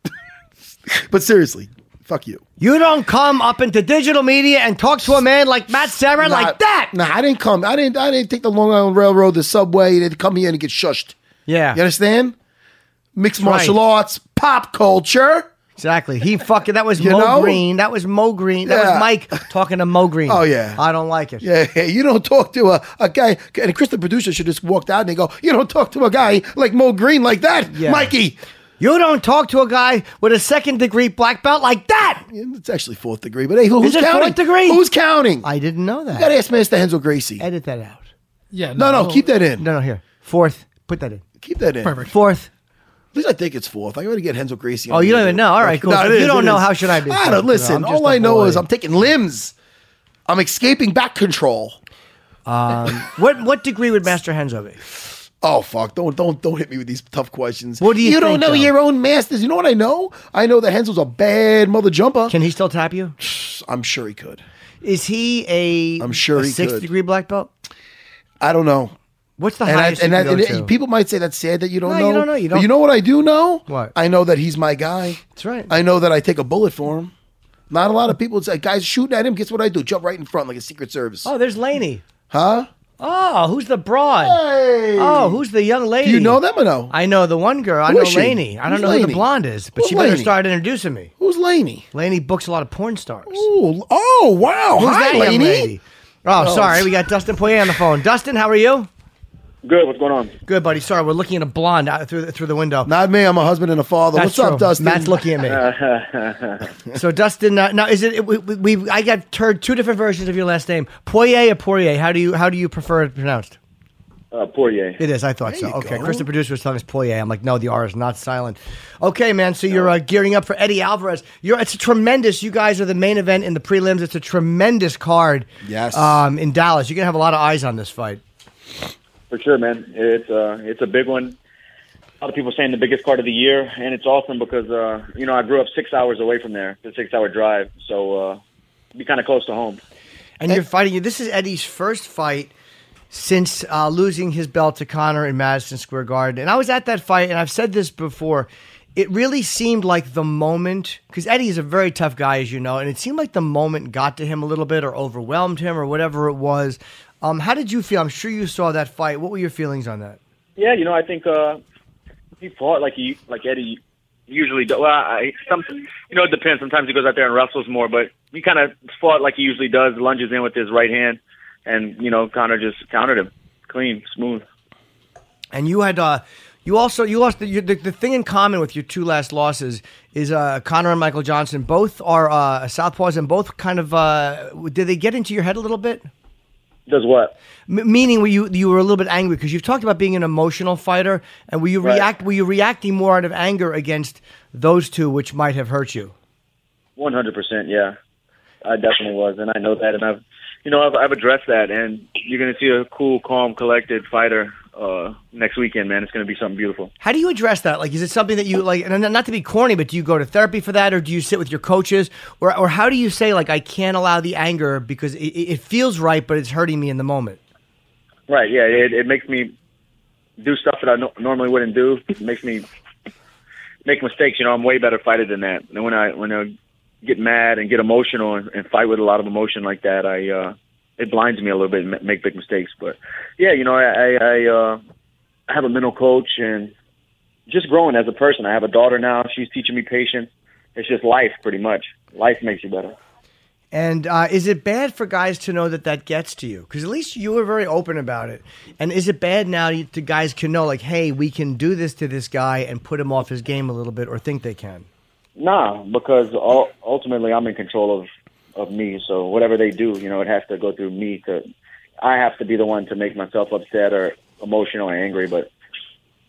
But seriously. Fuck you. You don't come up into digital media and talk to a man like Matt Serra nah, like that. Nah, I didn't come. I didn't I didn't take the Long Island Railroad, the subway, to come here and get shushed. Yeah. You understand? Mixed That's martial right. arts, pop culture. Exactly. He fucking, that was you Mo know? Green. That was Mo Green. That yeah. was Mike talking to Mo Green. Oh, yeah. I don't like it. Yeah, yeah. You don't talk to a, a guy, and Chris, the producer, should just walk out and they go, you don't talk to a guy like Mo Green like that, yeah. Mikey. You don't talk to a guy with a second degree black belt like that. It's actually fourth degree, but hey, who, who's counting? Fourth degree? Who's counting? I didn't know that. You got to ask Master Renzo Gracie. Edit that out. Yeah. No, no, no, keep that in. No, no, here. Fourth. Put that in. Keep that in. Perfect. Fourth. At least I think it's fourth. I already get Renzo Gracie. Oh, you don't even know. All right, cool. No, so is, you don't know. Is. How should I be? I don't listen. All I know is I'm taking limbs. I'm escaping back control. Um, what what degree would Master Renzo be? Oh fuck! Don't don't don't hit me with these tough questions. What do you? You think, don't know though? Your own masters. You know what I know? I know that Hensel's a bad mother jumper. Can he still tap you? I'm sure he could. Is he a? I'm sure a he sixth could. degree black belt. I don't know. What's the and highest? I, and I, and to? People might say that's sad that you don't no, know. You don't know. You don't. But you know what I do know? What? I know that he's my guy. That's right. I know that I take a bullet for him. Not a lot of people say, guys shooting at him. Guess what I do? Jump right in front like a Secret Service. Oh, there's Laney. Huh? Oh, who's the broad? Hey. Oh, who's the young lady? Do you know them or no? I know the one girl. I who know Laney. I don't who's know Laney? Who the blonde is, but who's she better Laney? Start introducing me. Who's Laney? Laney books a lot of porn stars. Ooh. Oh, wow. Who's Hi, that Laney? Young lady? Oh, oh, sorry. We got Dustin Poirier on the phone. Dustin, how are you? Good. What's going on? Good, buddy. Sorry, we're looking at a blonde out through the, through the window. Not me. I'm a husband and a father. That's What's true. Up, Dustin? Matt's looking at me. So, Dustin, uh, now is it? We, we, we I got heard two different versions of your last name, Poirier or Poirier. How do you how do you prefer it pronounced? Uh, Poirier. It is. I thought there so. Okay, go. Chris, the producer, was telling us Poirier. I'm like, no, the R is not silent. Okay, man. So no. you're uh, gearing up for Eddie Alvarez. You're. It's a tremendous. You guys are the main event in the prelims. It's a tremendous card. Yes. Um, in Dallas, you're gonna have a lot of eyes on this fight. For sure, man. It's uh, it's a big one. A lot of people saying the biggest card of the year, and it's awesome because, uh, you know, I grew up six hours away from there, the six-hour drive, so uh, be kind of close to home. And, and you're fighting – this is Eddie's first fight since uh, losing his belt to Conor in Madison Square Garden. And I was at that fight, and I've said this before. It really seemed like the moment – because Eddie is a very tough guy, as you know, and it seemed like the moment got to him a little bit or overwhelmed him or whatever it was. Um, how did you feel? I'm sure you saw that fight. What were your feelings on that? Yeah, you know, I think uh, he fought like he, like Eddie usually does. Well, I, some, you know, it depends. Sometimes he goes out there and wrestles more, but he kind of fought like he usually does, lunges in with his right hand, and, you know, Conor just countered him clean, smooth. And you had... Uh, You also you lost the, the the thing in common with your two last losses is uh, Conor and Michael Johnson. Both are uh, southpaws, and both kind of uh, did they get into your head a little bit? Does what? M- meaning, were you you were a little bit angry because you've talked about being an emotional fighter, and were you right. react were you reacting more out of anger against those two, which might have hurt you? One hundred percent, yeah, I definitely was, and I know that, and I've you know I've, I've addressed that, and you're going to see a cool, calm, collected fighter. Uh, next weekend, man, it's going to be something beautiful. How do you address that? Like, is it something that you like? And not to be corny, but do you go to therapy for that, or do you sit with your coaches, or or how do you say like I can't allow the anger because it, it feels right, but it's hurting me in the moment? Right. Yeah. It, it makes me do stuff that I no- normally wouldn't do. It makes me make mistakes. You know, I'm way better fighter than that. And when I when I get mad and get emotional and, and fight with a lot of emotion like that, I. Uh, It blinds me a little bit and make big mistakes. But, yeah, you know, I, I, uh, I have a mental coach and just growing as a person. I have a daughter now. She's teaching me patience. It's just life, pretty much. Life makes you better. And uh, is it bad for guys to know that that gets to you? Because at least you were very open about it. And is it bad now to guys can know, like, hey, we can do this to this guy and put him off his game a little bit or think they can? Nah, because ultimately I'm in control of of me, so whatever they do, you know, it has to go through me. To, I have to be the one to make myself upset or emotional or angry, but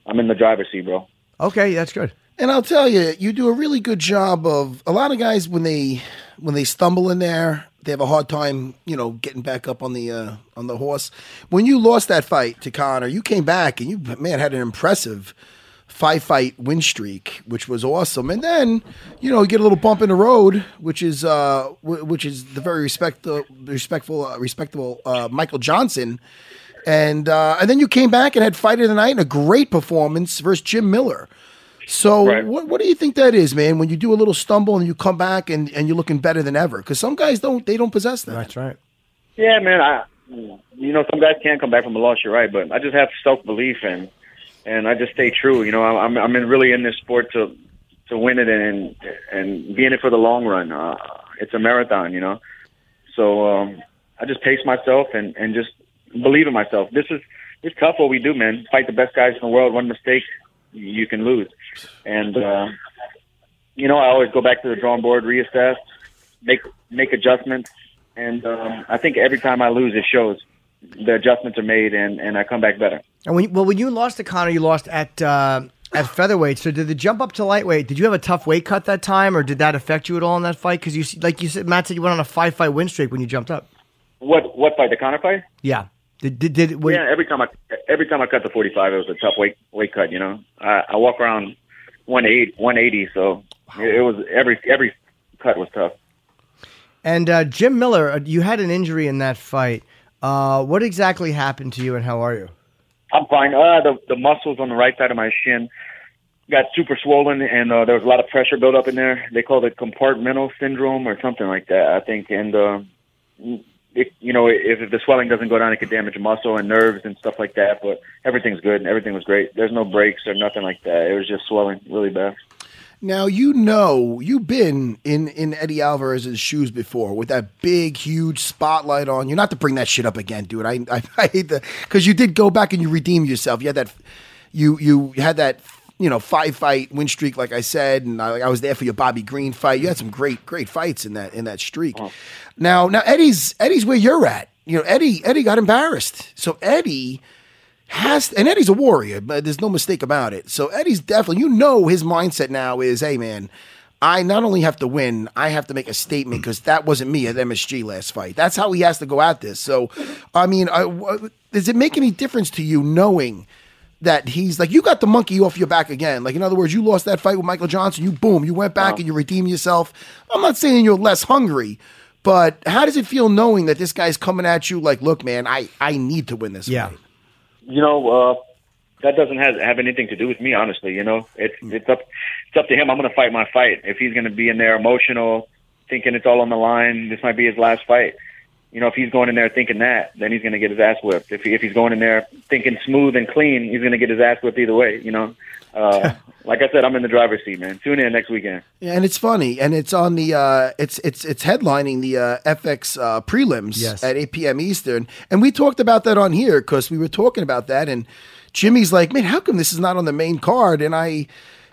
I'm in the driver's seat, bro. Okay, that's good. And I'll tell you, you do a really good job of, a lot of guys, when they when they stumble in there, they have a hard time, you know, getting back up on the uh, on the horse. When you lost that fight to Conor, you came back and you, man, had an impressive five-fight win streak, which was awesome. And then, you know, you get a little bump in the road, which is uh, w- which is the very respect- uh, respectful, uh, respectable uh, Michael Johnson. And uh, and then you came back and had Fight of the Night and a great performance versus Jim Miller. So right. what what do you think that is, man, when you do a little stumble and you come back and, and you're looking better than ever? Because some guys don't, they don't possess that. That's right. Yeah, man, I, you know, some guys can come back from a loss, you're right, but I just have self-belief and And I just stay true, you know. I'm I'm in really in this sport to to win it and and be in it for the long run. Uh, it's a marathon, you know. So um, I just pace myself and, and just believe in myself. This is it's tough what we do, man. Fight the best guys in the world. One mistake, you can lose. And uh, you know, I always go back to the drawing board, reassess, make make adjustments. And um, I think every time I lose, it shows. The adjustments are made, and, and I come back better. And when well, when you lost to Conor, you lost at uh, at featherweight. So did the jump up to lightweight? Did you have a tough weight cut that time, or did that affect you at all in that fight? Because you like you said, Matt said you went on a five fight win streak when you jumped up. What what fight? The Conor fight? Yeah. Did did, did wait. Yeah, every time I every time I cut the forty-five, it was a tough weight weight cut. You know, I, I walk around one eighty, so wow. it, it was every every cut was tough. And uh, Jim Miller, you had an injury in that fight. Uh, what exactly happened to you, and how are you? I'm fine. Uh, the the muscles on the right side of my shin got super swollen, and uh, there was a lot of pressure built up in there. They called it compartmental syndrome or something like that, I think. And uh, it, you know, if, if the swelling doesn't go down, it could damage muscle and nerves and stuff like that. But everything's good, and everything was great. There's no breaks or nothing like that. It was just swelling really bad. Now, you know, you've been in, in Eddie Alvarez's shoes before with that big, huge spotlight on you. Not to bring that shit up again, dude. I I, I hate that, because you did go back and you redeemed yourself. You had that, you you had that, you know, five fight win streak, like I said, and I, I was there for your Bobby Green fight. You had some great great fights in that in that streak. Oh. Now now Eddie's Eddie's where you're at. You know, Eddie Eddie got embarrassed, so Eddie. Has, and Eddie's a warrior, but there's no mistake about it. So Eddie's definitely, you know, his mindset now is, hey, man, I not only have to win, I have to make a statement, because that wasn't me at M S G last fight. That's how he has to go at this. So, I mean, I, w- does it make any difference to you knowing that he's like, you got the monkey off your back again? Like, in other words, you lost that fight with Michael Johnson. You, boom, you went back wow. and you redeemed yourself. I'm not saying you're less hungry, but how does it feel knowing that this guy's coming at you like, look, man, I, I need to win this yeah. fight? You know, uh, that doesn't have, have anything to do with me, honestly. You know, it's it's up it's up to him. I'm going to fight my fight. If he's going to be in there emotional, thinking it's all on the line, this might be his last fight. You know, if he's going in there thinking that, then he's going to get his ass whipped. If he, if he's going in there thinking smooth and clean, he's going to get his ass whipped either way. You know, uh, like I said, I'm in the driver's seat, man. Tune in next weekend. Yeah, and it's funny, and it's on the uh, it's it's it's headlining the uh, F X uh, prelims yes. at eight p.m. Eastern, and we talked about that on here because we were talking about that, and Jimmy's like, man, how come this is not on the main card? And I.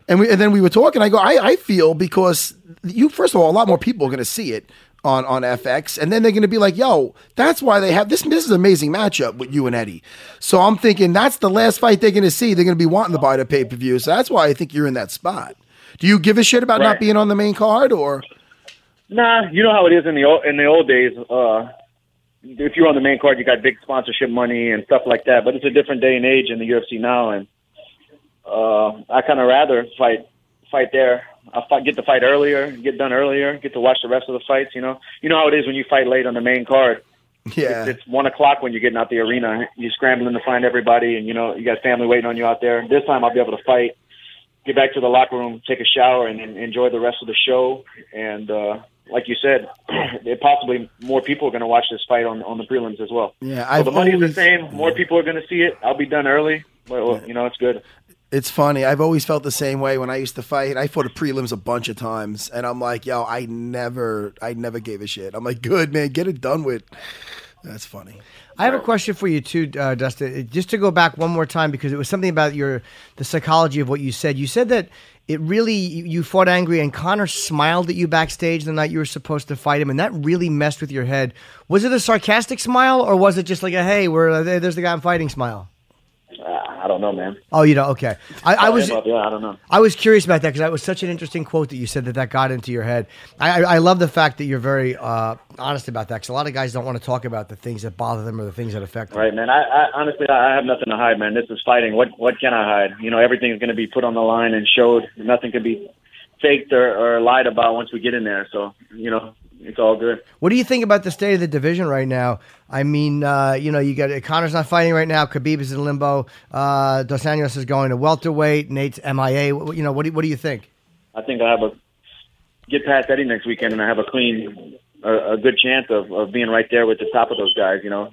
And we and then we were talking. I go, I, I feel because you, first of all, a lot more people are going to see it on, on F X, and then they're going to be like, yo, that's why they have this. This is an amazing matchup with you and Eddie. So I'm thinking that's the last fight they're going to see. They're going to be wanting to buy the pay per view. So that's why I think you're in that spot. Do you give a shit about right. not being on the main card, or? Nah, you know how it is in the old, in the old days. Uh, if you're on the main card, you got big sponsorship money and stuff like that. But it's a different day and age in the U F C now, and. Uh, I kind of rather fight fight there. I fight, get the fight earlier, get done earlier, get to watch the rest of the fights. You know, you know how it is when you fight late on the main card. Yeah, it's, it's one o'clock when you're getting out the arena. You're scrambling to find everybody, and you know you got family waiting on you out there. This time I'll be able to fight, get back to the locker room, take a shower, and, and enjoy the rest of the show. And uh, like you said, it possibly more people are going to watch this fight on on the prelims as well. Yeah, so the money's always... the same. More people are going to see it. I'll be done early, but well, you know it's good. It's funny. I've always felt the same way when I used to fight. I fought the prelims a bunch of times, and I'm like, yo, I never, I never gave a shit. I'm like, good, man, get it done with. That's funny. I have a question for you too, uh, Dustin. Just to go back one more time, because it was something about your the psychology of what you said. You said that it really you fought angry, and Conor smiled at you backstage the night you were supposed to fight him, and that really messed with your head. Was it a sarcastic smile, or was it just like a hey, we're there's the guy I'm fighting smile? I don't know, man. Oh, you know, okay. I, I was, yeah, I don't know. I was curious about that because that was such an interesting quote that you said that that got into your head. I, I, I love the fact that you're very uh, honest about that because a lot of guys don't want to talk about the things that bother them or the things that affect them. Right, man. I, I honestly, I have nothing to hide, man. This is fighting. What, what can I hide? You know, everything's going to be put on the line and showed. Nothing can be faked or, or lied about once we get in there. So, you know. It's all good. What do you think about the state of the division right now? I mean, uh, you know, you got Conor's not fighting right now. Khabib is in limbo. Uh, Dos Anjos is going to welterweight. Nate's M I A. You know, what do what do you think? I think I have a get past Eddie next weekend, and I have a clean, a, a good chance of, of being right there with the top of those guys. You know.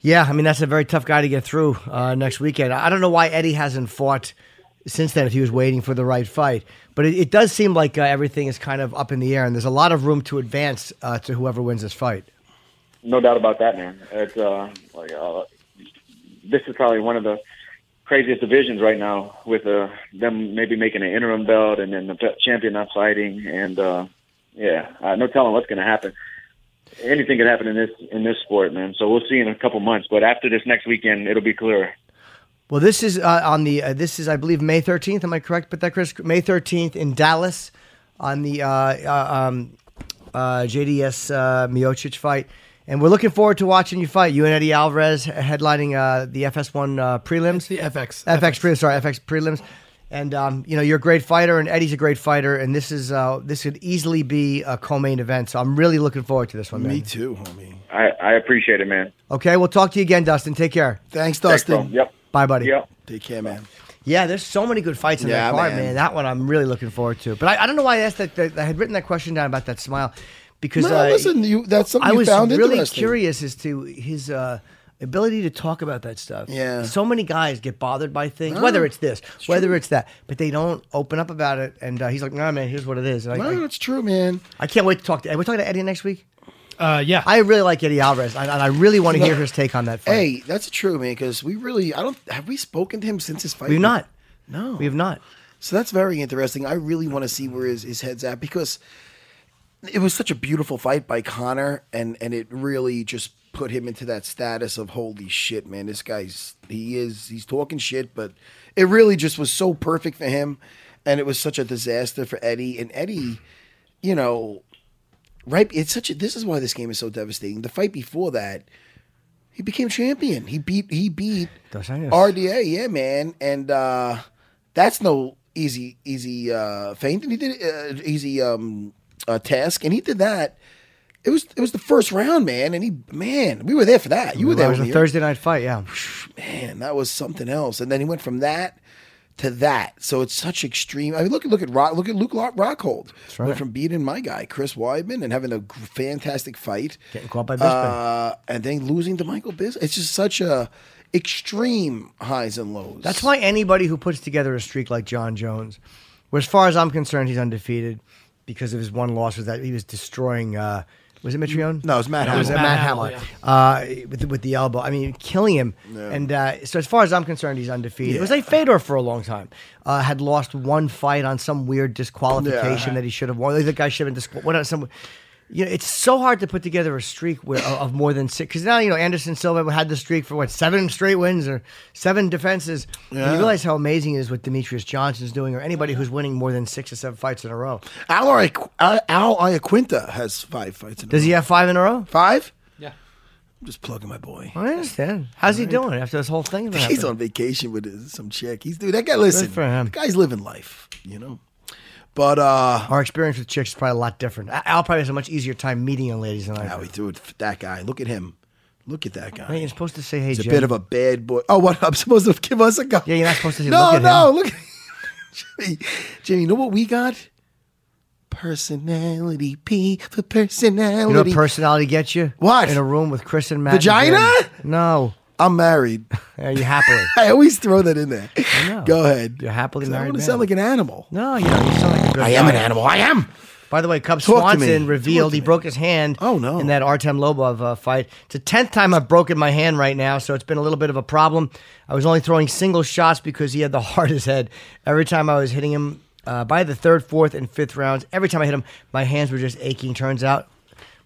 Yeah, I mean that's a very tough guy to get through uh, next weekend. I don't know why Eddie hasn't fought since then if he was waiting for the right fight. But it, it does seem like uh, everything is kind of up in the air, and there's a lot of room to advance uh, to whoever wins this fight. No doubt about that, man. It's uh, like, uh, this is probably one of the craziest divisions right now with uh, them maybe making an interim belt and then the champion not fighting. And, uh, yeah, uh, no telling what's going to happen. Anything can happen in this in this sport, man. So we'll see in a couple months. But after this next weekend, it'll be clearer. Well, this is uh, on the uh, this is I believe May thirteenth. Am I correct? But that Chris May thirteenth in Dallas on the uh, uh, um, uh, J D S uh, Miocic fight, And we're looking forward to watching you fight. You and Eddie Alvarez headlining uh, the F S one uh, prelims. It's the F X. F X, F X. prelims, sorry, F X prelims. And, um, you know, you're a great fighter, and Eddie's a great fighter, and this is uh, this could easily be a co-main event. So I'm really looking forward to this one, man. Me too, homie. I, I appreciate it, man. Okay, we'll talk to you again, Dustin. Take care. Thanks, Dustin. Thanks, yep. Bye, buddy. Yep. Take care, man. Yeah, there's so many good fights in yeah, that card, man. man. That one I'm really looking forward to. But I, I don't know why I asked that, that. I had written that question down about that smile. Because no, I, listen, you, that's something I you was found really curious as to his uh, ability to talk about that stuff. Yeah, so many guys get bothered by things, oh, whether it's this, it's whether true. it's that, but they don't open up about it. And uh, he's like, "Nah, man, here's what it is." And no, I, it's true, man. I can't wait to talk to. Are we talking to Eddie next week? Uh, yeah, I really like Eddie Alvarez, and I really want to hear his take on that fight. Hey, that's true, man. Because we really, I don't have we spoken to him since his fight. We've not. No, we have not. So that's very interesting. I really want to see where his, his head's at, because it was such a beautiful fight by Conor, and, and it really just put him into that status of, holy shit, man, this guy's, he is, he's talking shit, but it really just was so perfect for him, and it was such a disaster for Eddie. And Eddie, you know, right, it's such a, this is why this game is so devastating. The fight before that, he became champion. He beat, he beat R D A, yeah, man, and uh, that's no easy, easy uh, feint, and he did uh, easy, um, Uh, task, and he did that. It was it was the first round, man, and he man, we were there for that. You we were there. It was a Thursday night fight, yeah. Man, that was something else. And then he went from that to that. So it's such extreme. I mean, look at look at Rock, look at Luke Rockhold. That's right. Went from beating my guy Chris Weidman and having a fantastic fight, getting caught by Bisping, uh, and then losing to Michael Bisping. It's just such a extreme highs and lows. That's why anybody who puts together a streak like John Jones, where as far as I'm concerned, he's undefeated. Because of his one loss was that he was destroying, uh, was it Mitrione? No, it was Matt Hamill. It was Matt, Matt Hamill, yeah. uh, with, with the elbow. I mean, killing him. Yeah. And uh, so as far as I'm concerned, he's undefeated. Yeah. It was like Fedor for a long time. Uh, had lost one fight on some weird disqualification yeah. that he should have won. The guy should have been disqualified. You know, it's so hard to put together a streak with, of more than six. Because now, you know, Anderson Silva had the streak for, what, seven straight wins or seven defenses. Yeah. And you realize how amazing it is what Demetrius Johnson's doing, or anybody who's winning more than six or seven fights in a row. Al, Al, Al Iaquinta has five fights in a row. Does he have five in a row? Five? Yeah. I'm just plugging my boy. I understand. How's All he right. doing after this whole thing? He's happened? on vacation with some chick. He's dude, that guy, listen, Good for him. The guy's living life, you know. But uh, our experience with chicks is probably a lot different. Al probably has a much easier time meeting young ladies than I do. Yeah, we threw it for that guy. Look at him. Look at that guy. Wait, you're supposed to say, hey, Jim. He's a bit of a bad boy. Oh, what? I'm supposed to give us a go. Yeah, you're not supposed to say, no, look at no, him. No, no. Look at Jimmy. Jimmy, you know what we got? Personality. P for personality. You know what personality gets you? What? In a room with Chris and Matt. Vagina? And no. I'm married. Are you happily? I always throw that in there. Go ahead. You're happily married. I want to sound like an animal. No, you know, you sound like a good I guy. am an animal. I am. By the way, Cub Talk Swanson revealed he broke his hand oh, no. in that Artem Lobov uh, fight. It's the tenth time I've broken my hand right now, so it's been a little bit of a problem. I was only throwing single shots because he had the hardest head. Every time I was hitting him, uh, by the third, fourth, and fifth rounds, every time I hit him, my hands were just aching. Turns out,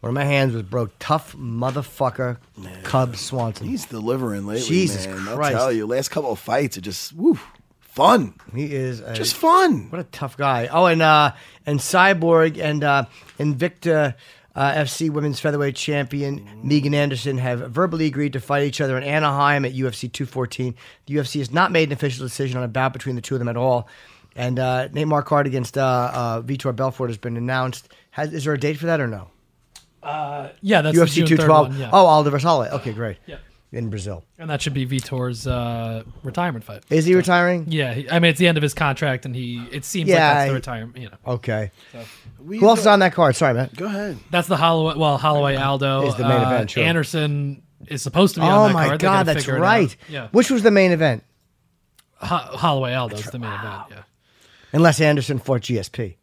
one of my hands was broke. Tough motherfucker, man. Cub Swanson. He's delivering lately, Jesus man. Christ. I'll tell you, last couple of fights are just woo, fun. He is a, just fun. What a tough guy. Oh, and uh, and Cyborg and uh, Invicta uh, F C Women's Featherweight Champion mm-hmm. Megan Anderson have verbally agreed to fight each other in Anaheim at U F C two fourteen. The U F C has not made an official decision on a bout between the two of them at all. And uh, Neymar Card against uh, uh, Vitor Belfort has been announced. Has, is there a date for that or no? Uh, yeah, that's U F C two twelve. Yeah. Oh, Aldo versus Holloway. Okay, great. Yeah. In Brazil. And that should be Vitor's uh, retirement fight. Is he so, retiring? Yeah, he, I mean it's the end of his contract, and he it seems yeah, like that's I, the retirement. You know. Okay. So. Who else is on that card? Sorry, Matt. Go ahead. That's the Holloway. Well, Holloway Aldo is the main uh, event. Sure. Anderson is supposed to be. Oh on that my card. God, that's right. Yeah. Which was the main event? Ho- Holloway Aldo is the main wow. event. Yeah. Unless Anderson fought G S P.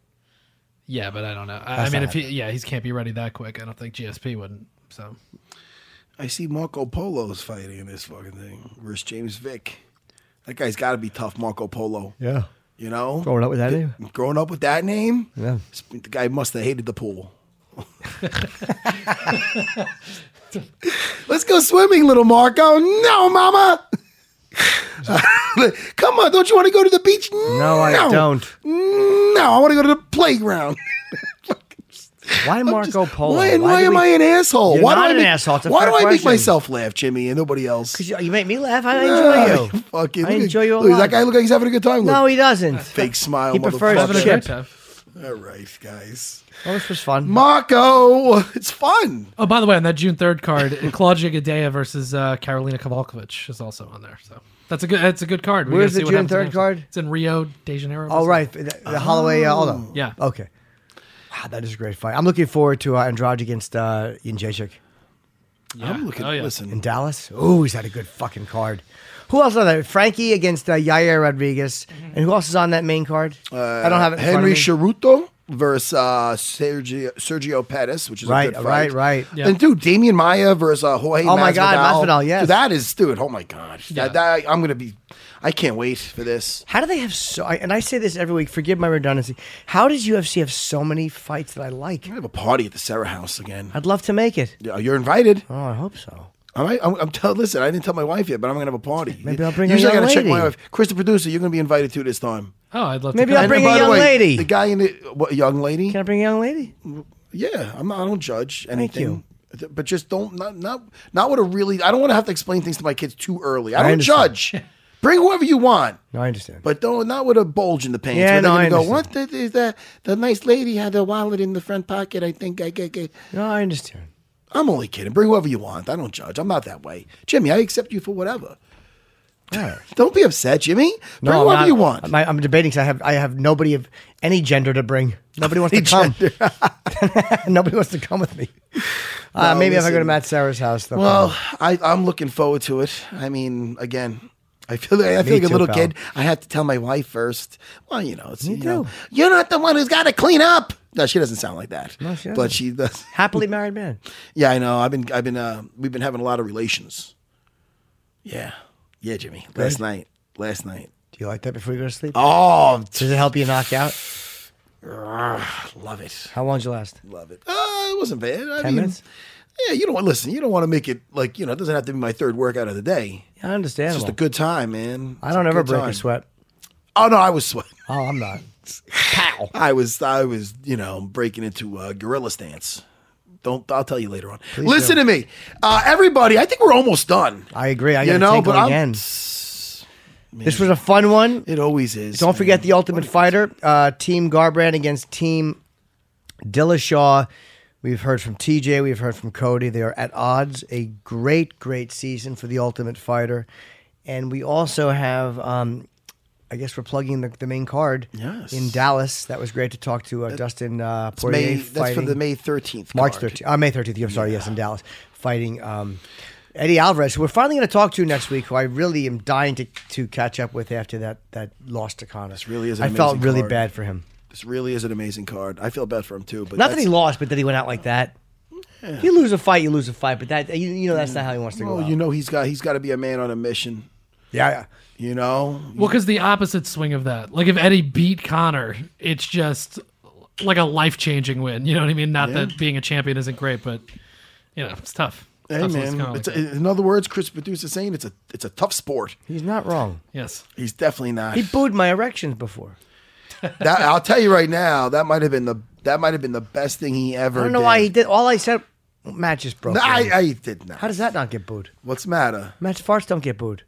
Yeah, but I don't know. I, I mean, if he, yeah, he can't be ready that quick. I don't think G S P wouldn't. So, I see Marco Polo's fighting in this fucking thing versus James Vick. That guy's got to be tough, Marco Polo. Yeah, you know, growing up with that name. Growing up with that name. Yeah, the guy must have hated the pool. Let's go swimming, little Marco. No, Mama. Come on, don't you want to go to the beach? No, no. I don't. No, I want to go to the playground. Why Marco just, Polo? Why, why, why am we, I an asshole? You're why not do I an make, asshole. Why do I question. make myself laugh, Jimmy, and nobody else? Because you, you make me laugh. I enjoy uh, you. Fucking, I enjoy you a lot. Does that guy look like he's having a good time? Luke? No, he doesn't. Fake smile. He prefers having a good time. All right, guys. Well, this was fun. Marco, it's fun. Oh, by the way, on that June third card, Claudia Gadea versus uh, Karolina Kowalkiewicz is also on there. So that's a good that's a good card. Where's the June third card? It's in Rio de Janeiro. Oh, right. The, the Holloway uh, Aldo. Yeah. Okay. Wow, that is a great fight. I'm looking forward to uh, Andrade against uh, Ian Jacek. Yeah. I'm looking. Oh, yeah. Listen. In Dallas. Oh, he's had a good fucking card. Who else is on that? Frankie against uh, Yair Rodriguez. And who else is on that main card? Uh, I don't have it. Henry Ceruto versus uh, Sergio, Sergio Pettis, which is right, a good fight. Right, right, right. Yeah. And, dude, Damian Maia versus uh, Jorge Masvidal. Oh, my God, Masvidal, yes. Dude, that is, dude, oh, my God. Yeah. That, that, I'm going to be, I can't wait for this. How do they have so, I, and I say this every week, forgive my redundancy, how does U F C have so many fights that I like? I'm going to have a party at the Serra house again. I'd love to make it. Yeah, you're invited. Oh, I hope so. I'm, I'm, I'm tell, listen, I didn't tell my wife yet, but I'm going to have a party. Maybe I'll bring Usually a young lady. Usually I got to check my wife. Chris, the producer, you're going to be invited to this time. Oh, I'd love Maybe to. Maybe I'll bring and a young the way, lady. The guy in the... What, young lady? Can I bring a young lady? Yeah, I'm not, I don't judge anything. Thank you. But just don't... Not, not, not what a really... I don't want to have to explain things to my kids too early. I, I don't understand. judge. Bring whoever you want. No, I understand. But don't, not with a bulge in the pants. Yeah, no, I understand. Go, what the, is that? The nice lady had a wallet in the front pocket. I think I get it. No, I understand. I'm only kidding. Bring whoever you want. I don't judge. I'm not that way. Jimmy, I accept you for whatever. Right. Don't be upset, Jimmy. Bring no, whoever not, you want. I'm, I'm debating because I have I have nobody of any gender to bring. Nobody wants to come. Nobody wants to come with me. Uh, no, maybe listen, if I go to Matt Serra's house. Though, well, I, I'm looking forward to it. I mean, again... I feel like, I feel like too, a little pal. kid. I had to tell my wife first. Well, you know, it's, you, you know, you're not the one who's got to clean up. No, she doesn't sound like that. No, she doesn't. But she does. Happily married man. Yeah, I know. I've been, I've been, uh, we've been having a lot of relations. Yeah, yeah, Jimmy. Good. Last night, last night. Do you like that before you go to sleep? Oh, does it help you knock out? Love it. How long did you last? Love it. Uh, it wasn't bad. I Ten mean, minutes. Yeah, you don't want, listen, you don't want to make it like, you know, it doesn't have to be my third workout of the day. I understand. It's just a good time, man. It's I don't ever break time. a sweat. Oh, no, I was sweating. Oh, I'm not. Pow. I was, I was, you know, breaking into a gorilla stance. Don't, I'll tell you later on. Please listen don't. to me. Uh, everybody, I think we're almost done. I agree. I you know, but again. Man, this was a fun one. It always is. Don't man. forget The Ultimate what Fighter. Uh, Team Garbrandt against Team Dillashaw. We've heard from T J. We've heard from Cody. They are at odds. A great, great season for The Ultimate Fighter. And we also have, um, I guess we're plugging the, the main card yes. in Dallas. That was great to talk to uh, that, Dustin uh, Poirier. May, that's for the May thirteenth card. March thirteenth. Uh, May thirteenth. I'm sorry. Yeah. Yes, in Dallas. Fighting um, Eddie Alvarez, who we're finally going to talk to next week, who I really am dying to, to catch up with after that, that loss to Conor. This really is an I amazing felt really card. bad for him. This really is an amazing card. I feel bad for him too. But not that he lost, but that he went out like that. Yeah. You lose a fight, you lose a fight. But that you, you know that's not how he wants to well, go out. You know he's got he's got to be a man on a mission. Yeah, you know. Well, because the opposite swing of that, like if Eddie beat Conor, it's just like a life changing win. You know what I mean? Not yeah. that being a champion isn't great, but you know it's tough. Hey tough man, like it's a, in other words, Chris Bethuse is saying it's a it's a tough sport. He's not wrong. Yes, he's definitely not. He booed my erections before. That, I'll tell you right now, that might have been the that might have been the best thing he ever did. I don't know did. why he did. All I said, Matt just broke. No, I, I did not. How does that not get booed? What's the matter? Matt's farts don't get booed,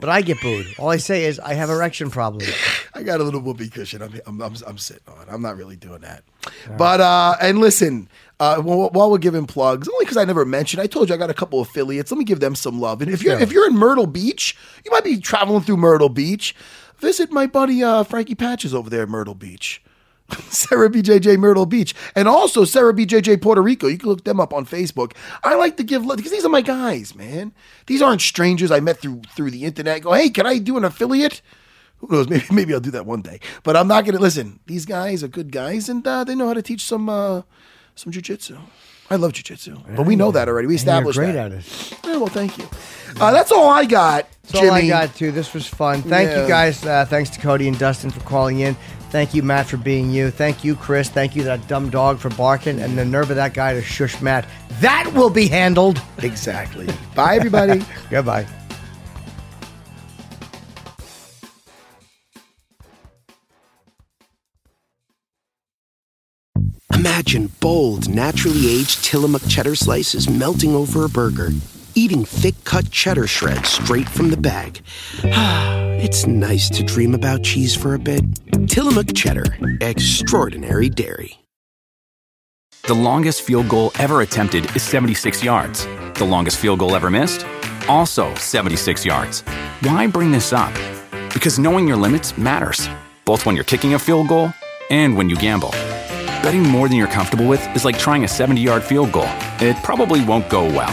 but I get booed. All I say is I have erection problems. I got a little whoopee cushion. I'm I'm, I'm, I'm sitting on. I'm not really doing that. All but right. uh, and listen, uh, while, while we're giving plugs, only because I never mentioned, I told you I got a couple affiliates. Let me give them some love. And if you're yeah. if you're in Myrtle Beach, you might be traveling through Myrtle Beach. Visit my buddy uh, Frankie Patches over there at Myrtle Beach. Sarah B J J Myrtle Beach. And also Sarah B J J Puerto Rico. You can look them up on Facebook. I like to give love because these are my guys, man. These aren't strangers I met through through the internet. I go, hey, can I do an affiliate? Who knows? Maybe, maybe I'll do that one day. But I'm not going to. Listen, these guys are good guys, and uh, they know how to teach some, uh, some jiu-jitsu. I love jiu-jitsu. Yeah, but we know that already. We established that. You're great that. at it. Yeah, well, thank you. Uh, that's all I got, That's Jimmy. all I got, too. This was fun. Thank yeah. you, guys. Uh, thanks to Cody and Dustin for calling in. Thank you, Matt, for being you. Thank you, Chris. Thank you, that dumb dog, for barking. And the nerve of that guy to shush Matt. That will be handled. Exactly. Bye, everybody. Goodbye. Imagine bold, naturally aged Tillamook cheddar slices melting over a burger. Eating thick-cut cheddar shreds straight from the bag. It's nice to dream about cheese for a bit. Tillamook cheddar. Extraordinary dairy. The longest field goal ever attempted is seventy-six yards. The longest field goal ever missed? Also seventy-six yards. Why bring this up? Because knowing your limits matters, both when you're kicking a field goal and when you gamble. Betting more than you're comfortable with is like trying a seventy-yard field goal. It probably won't go well.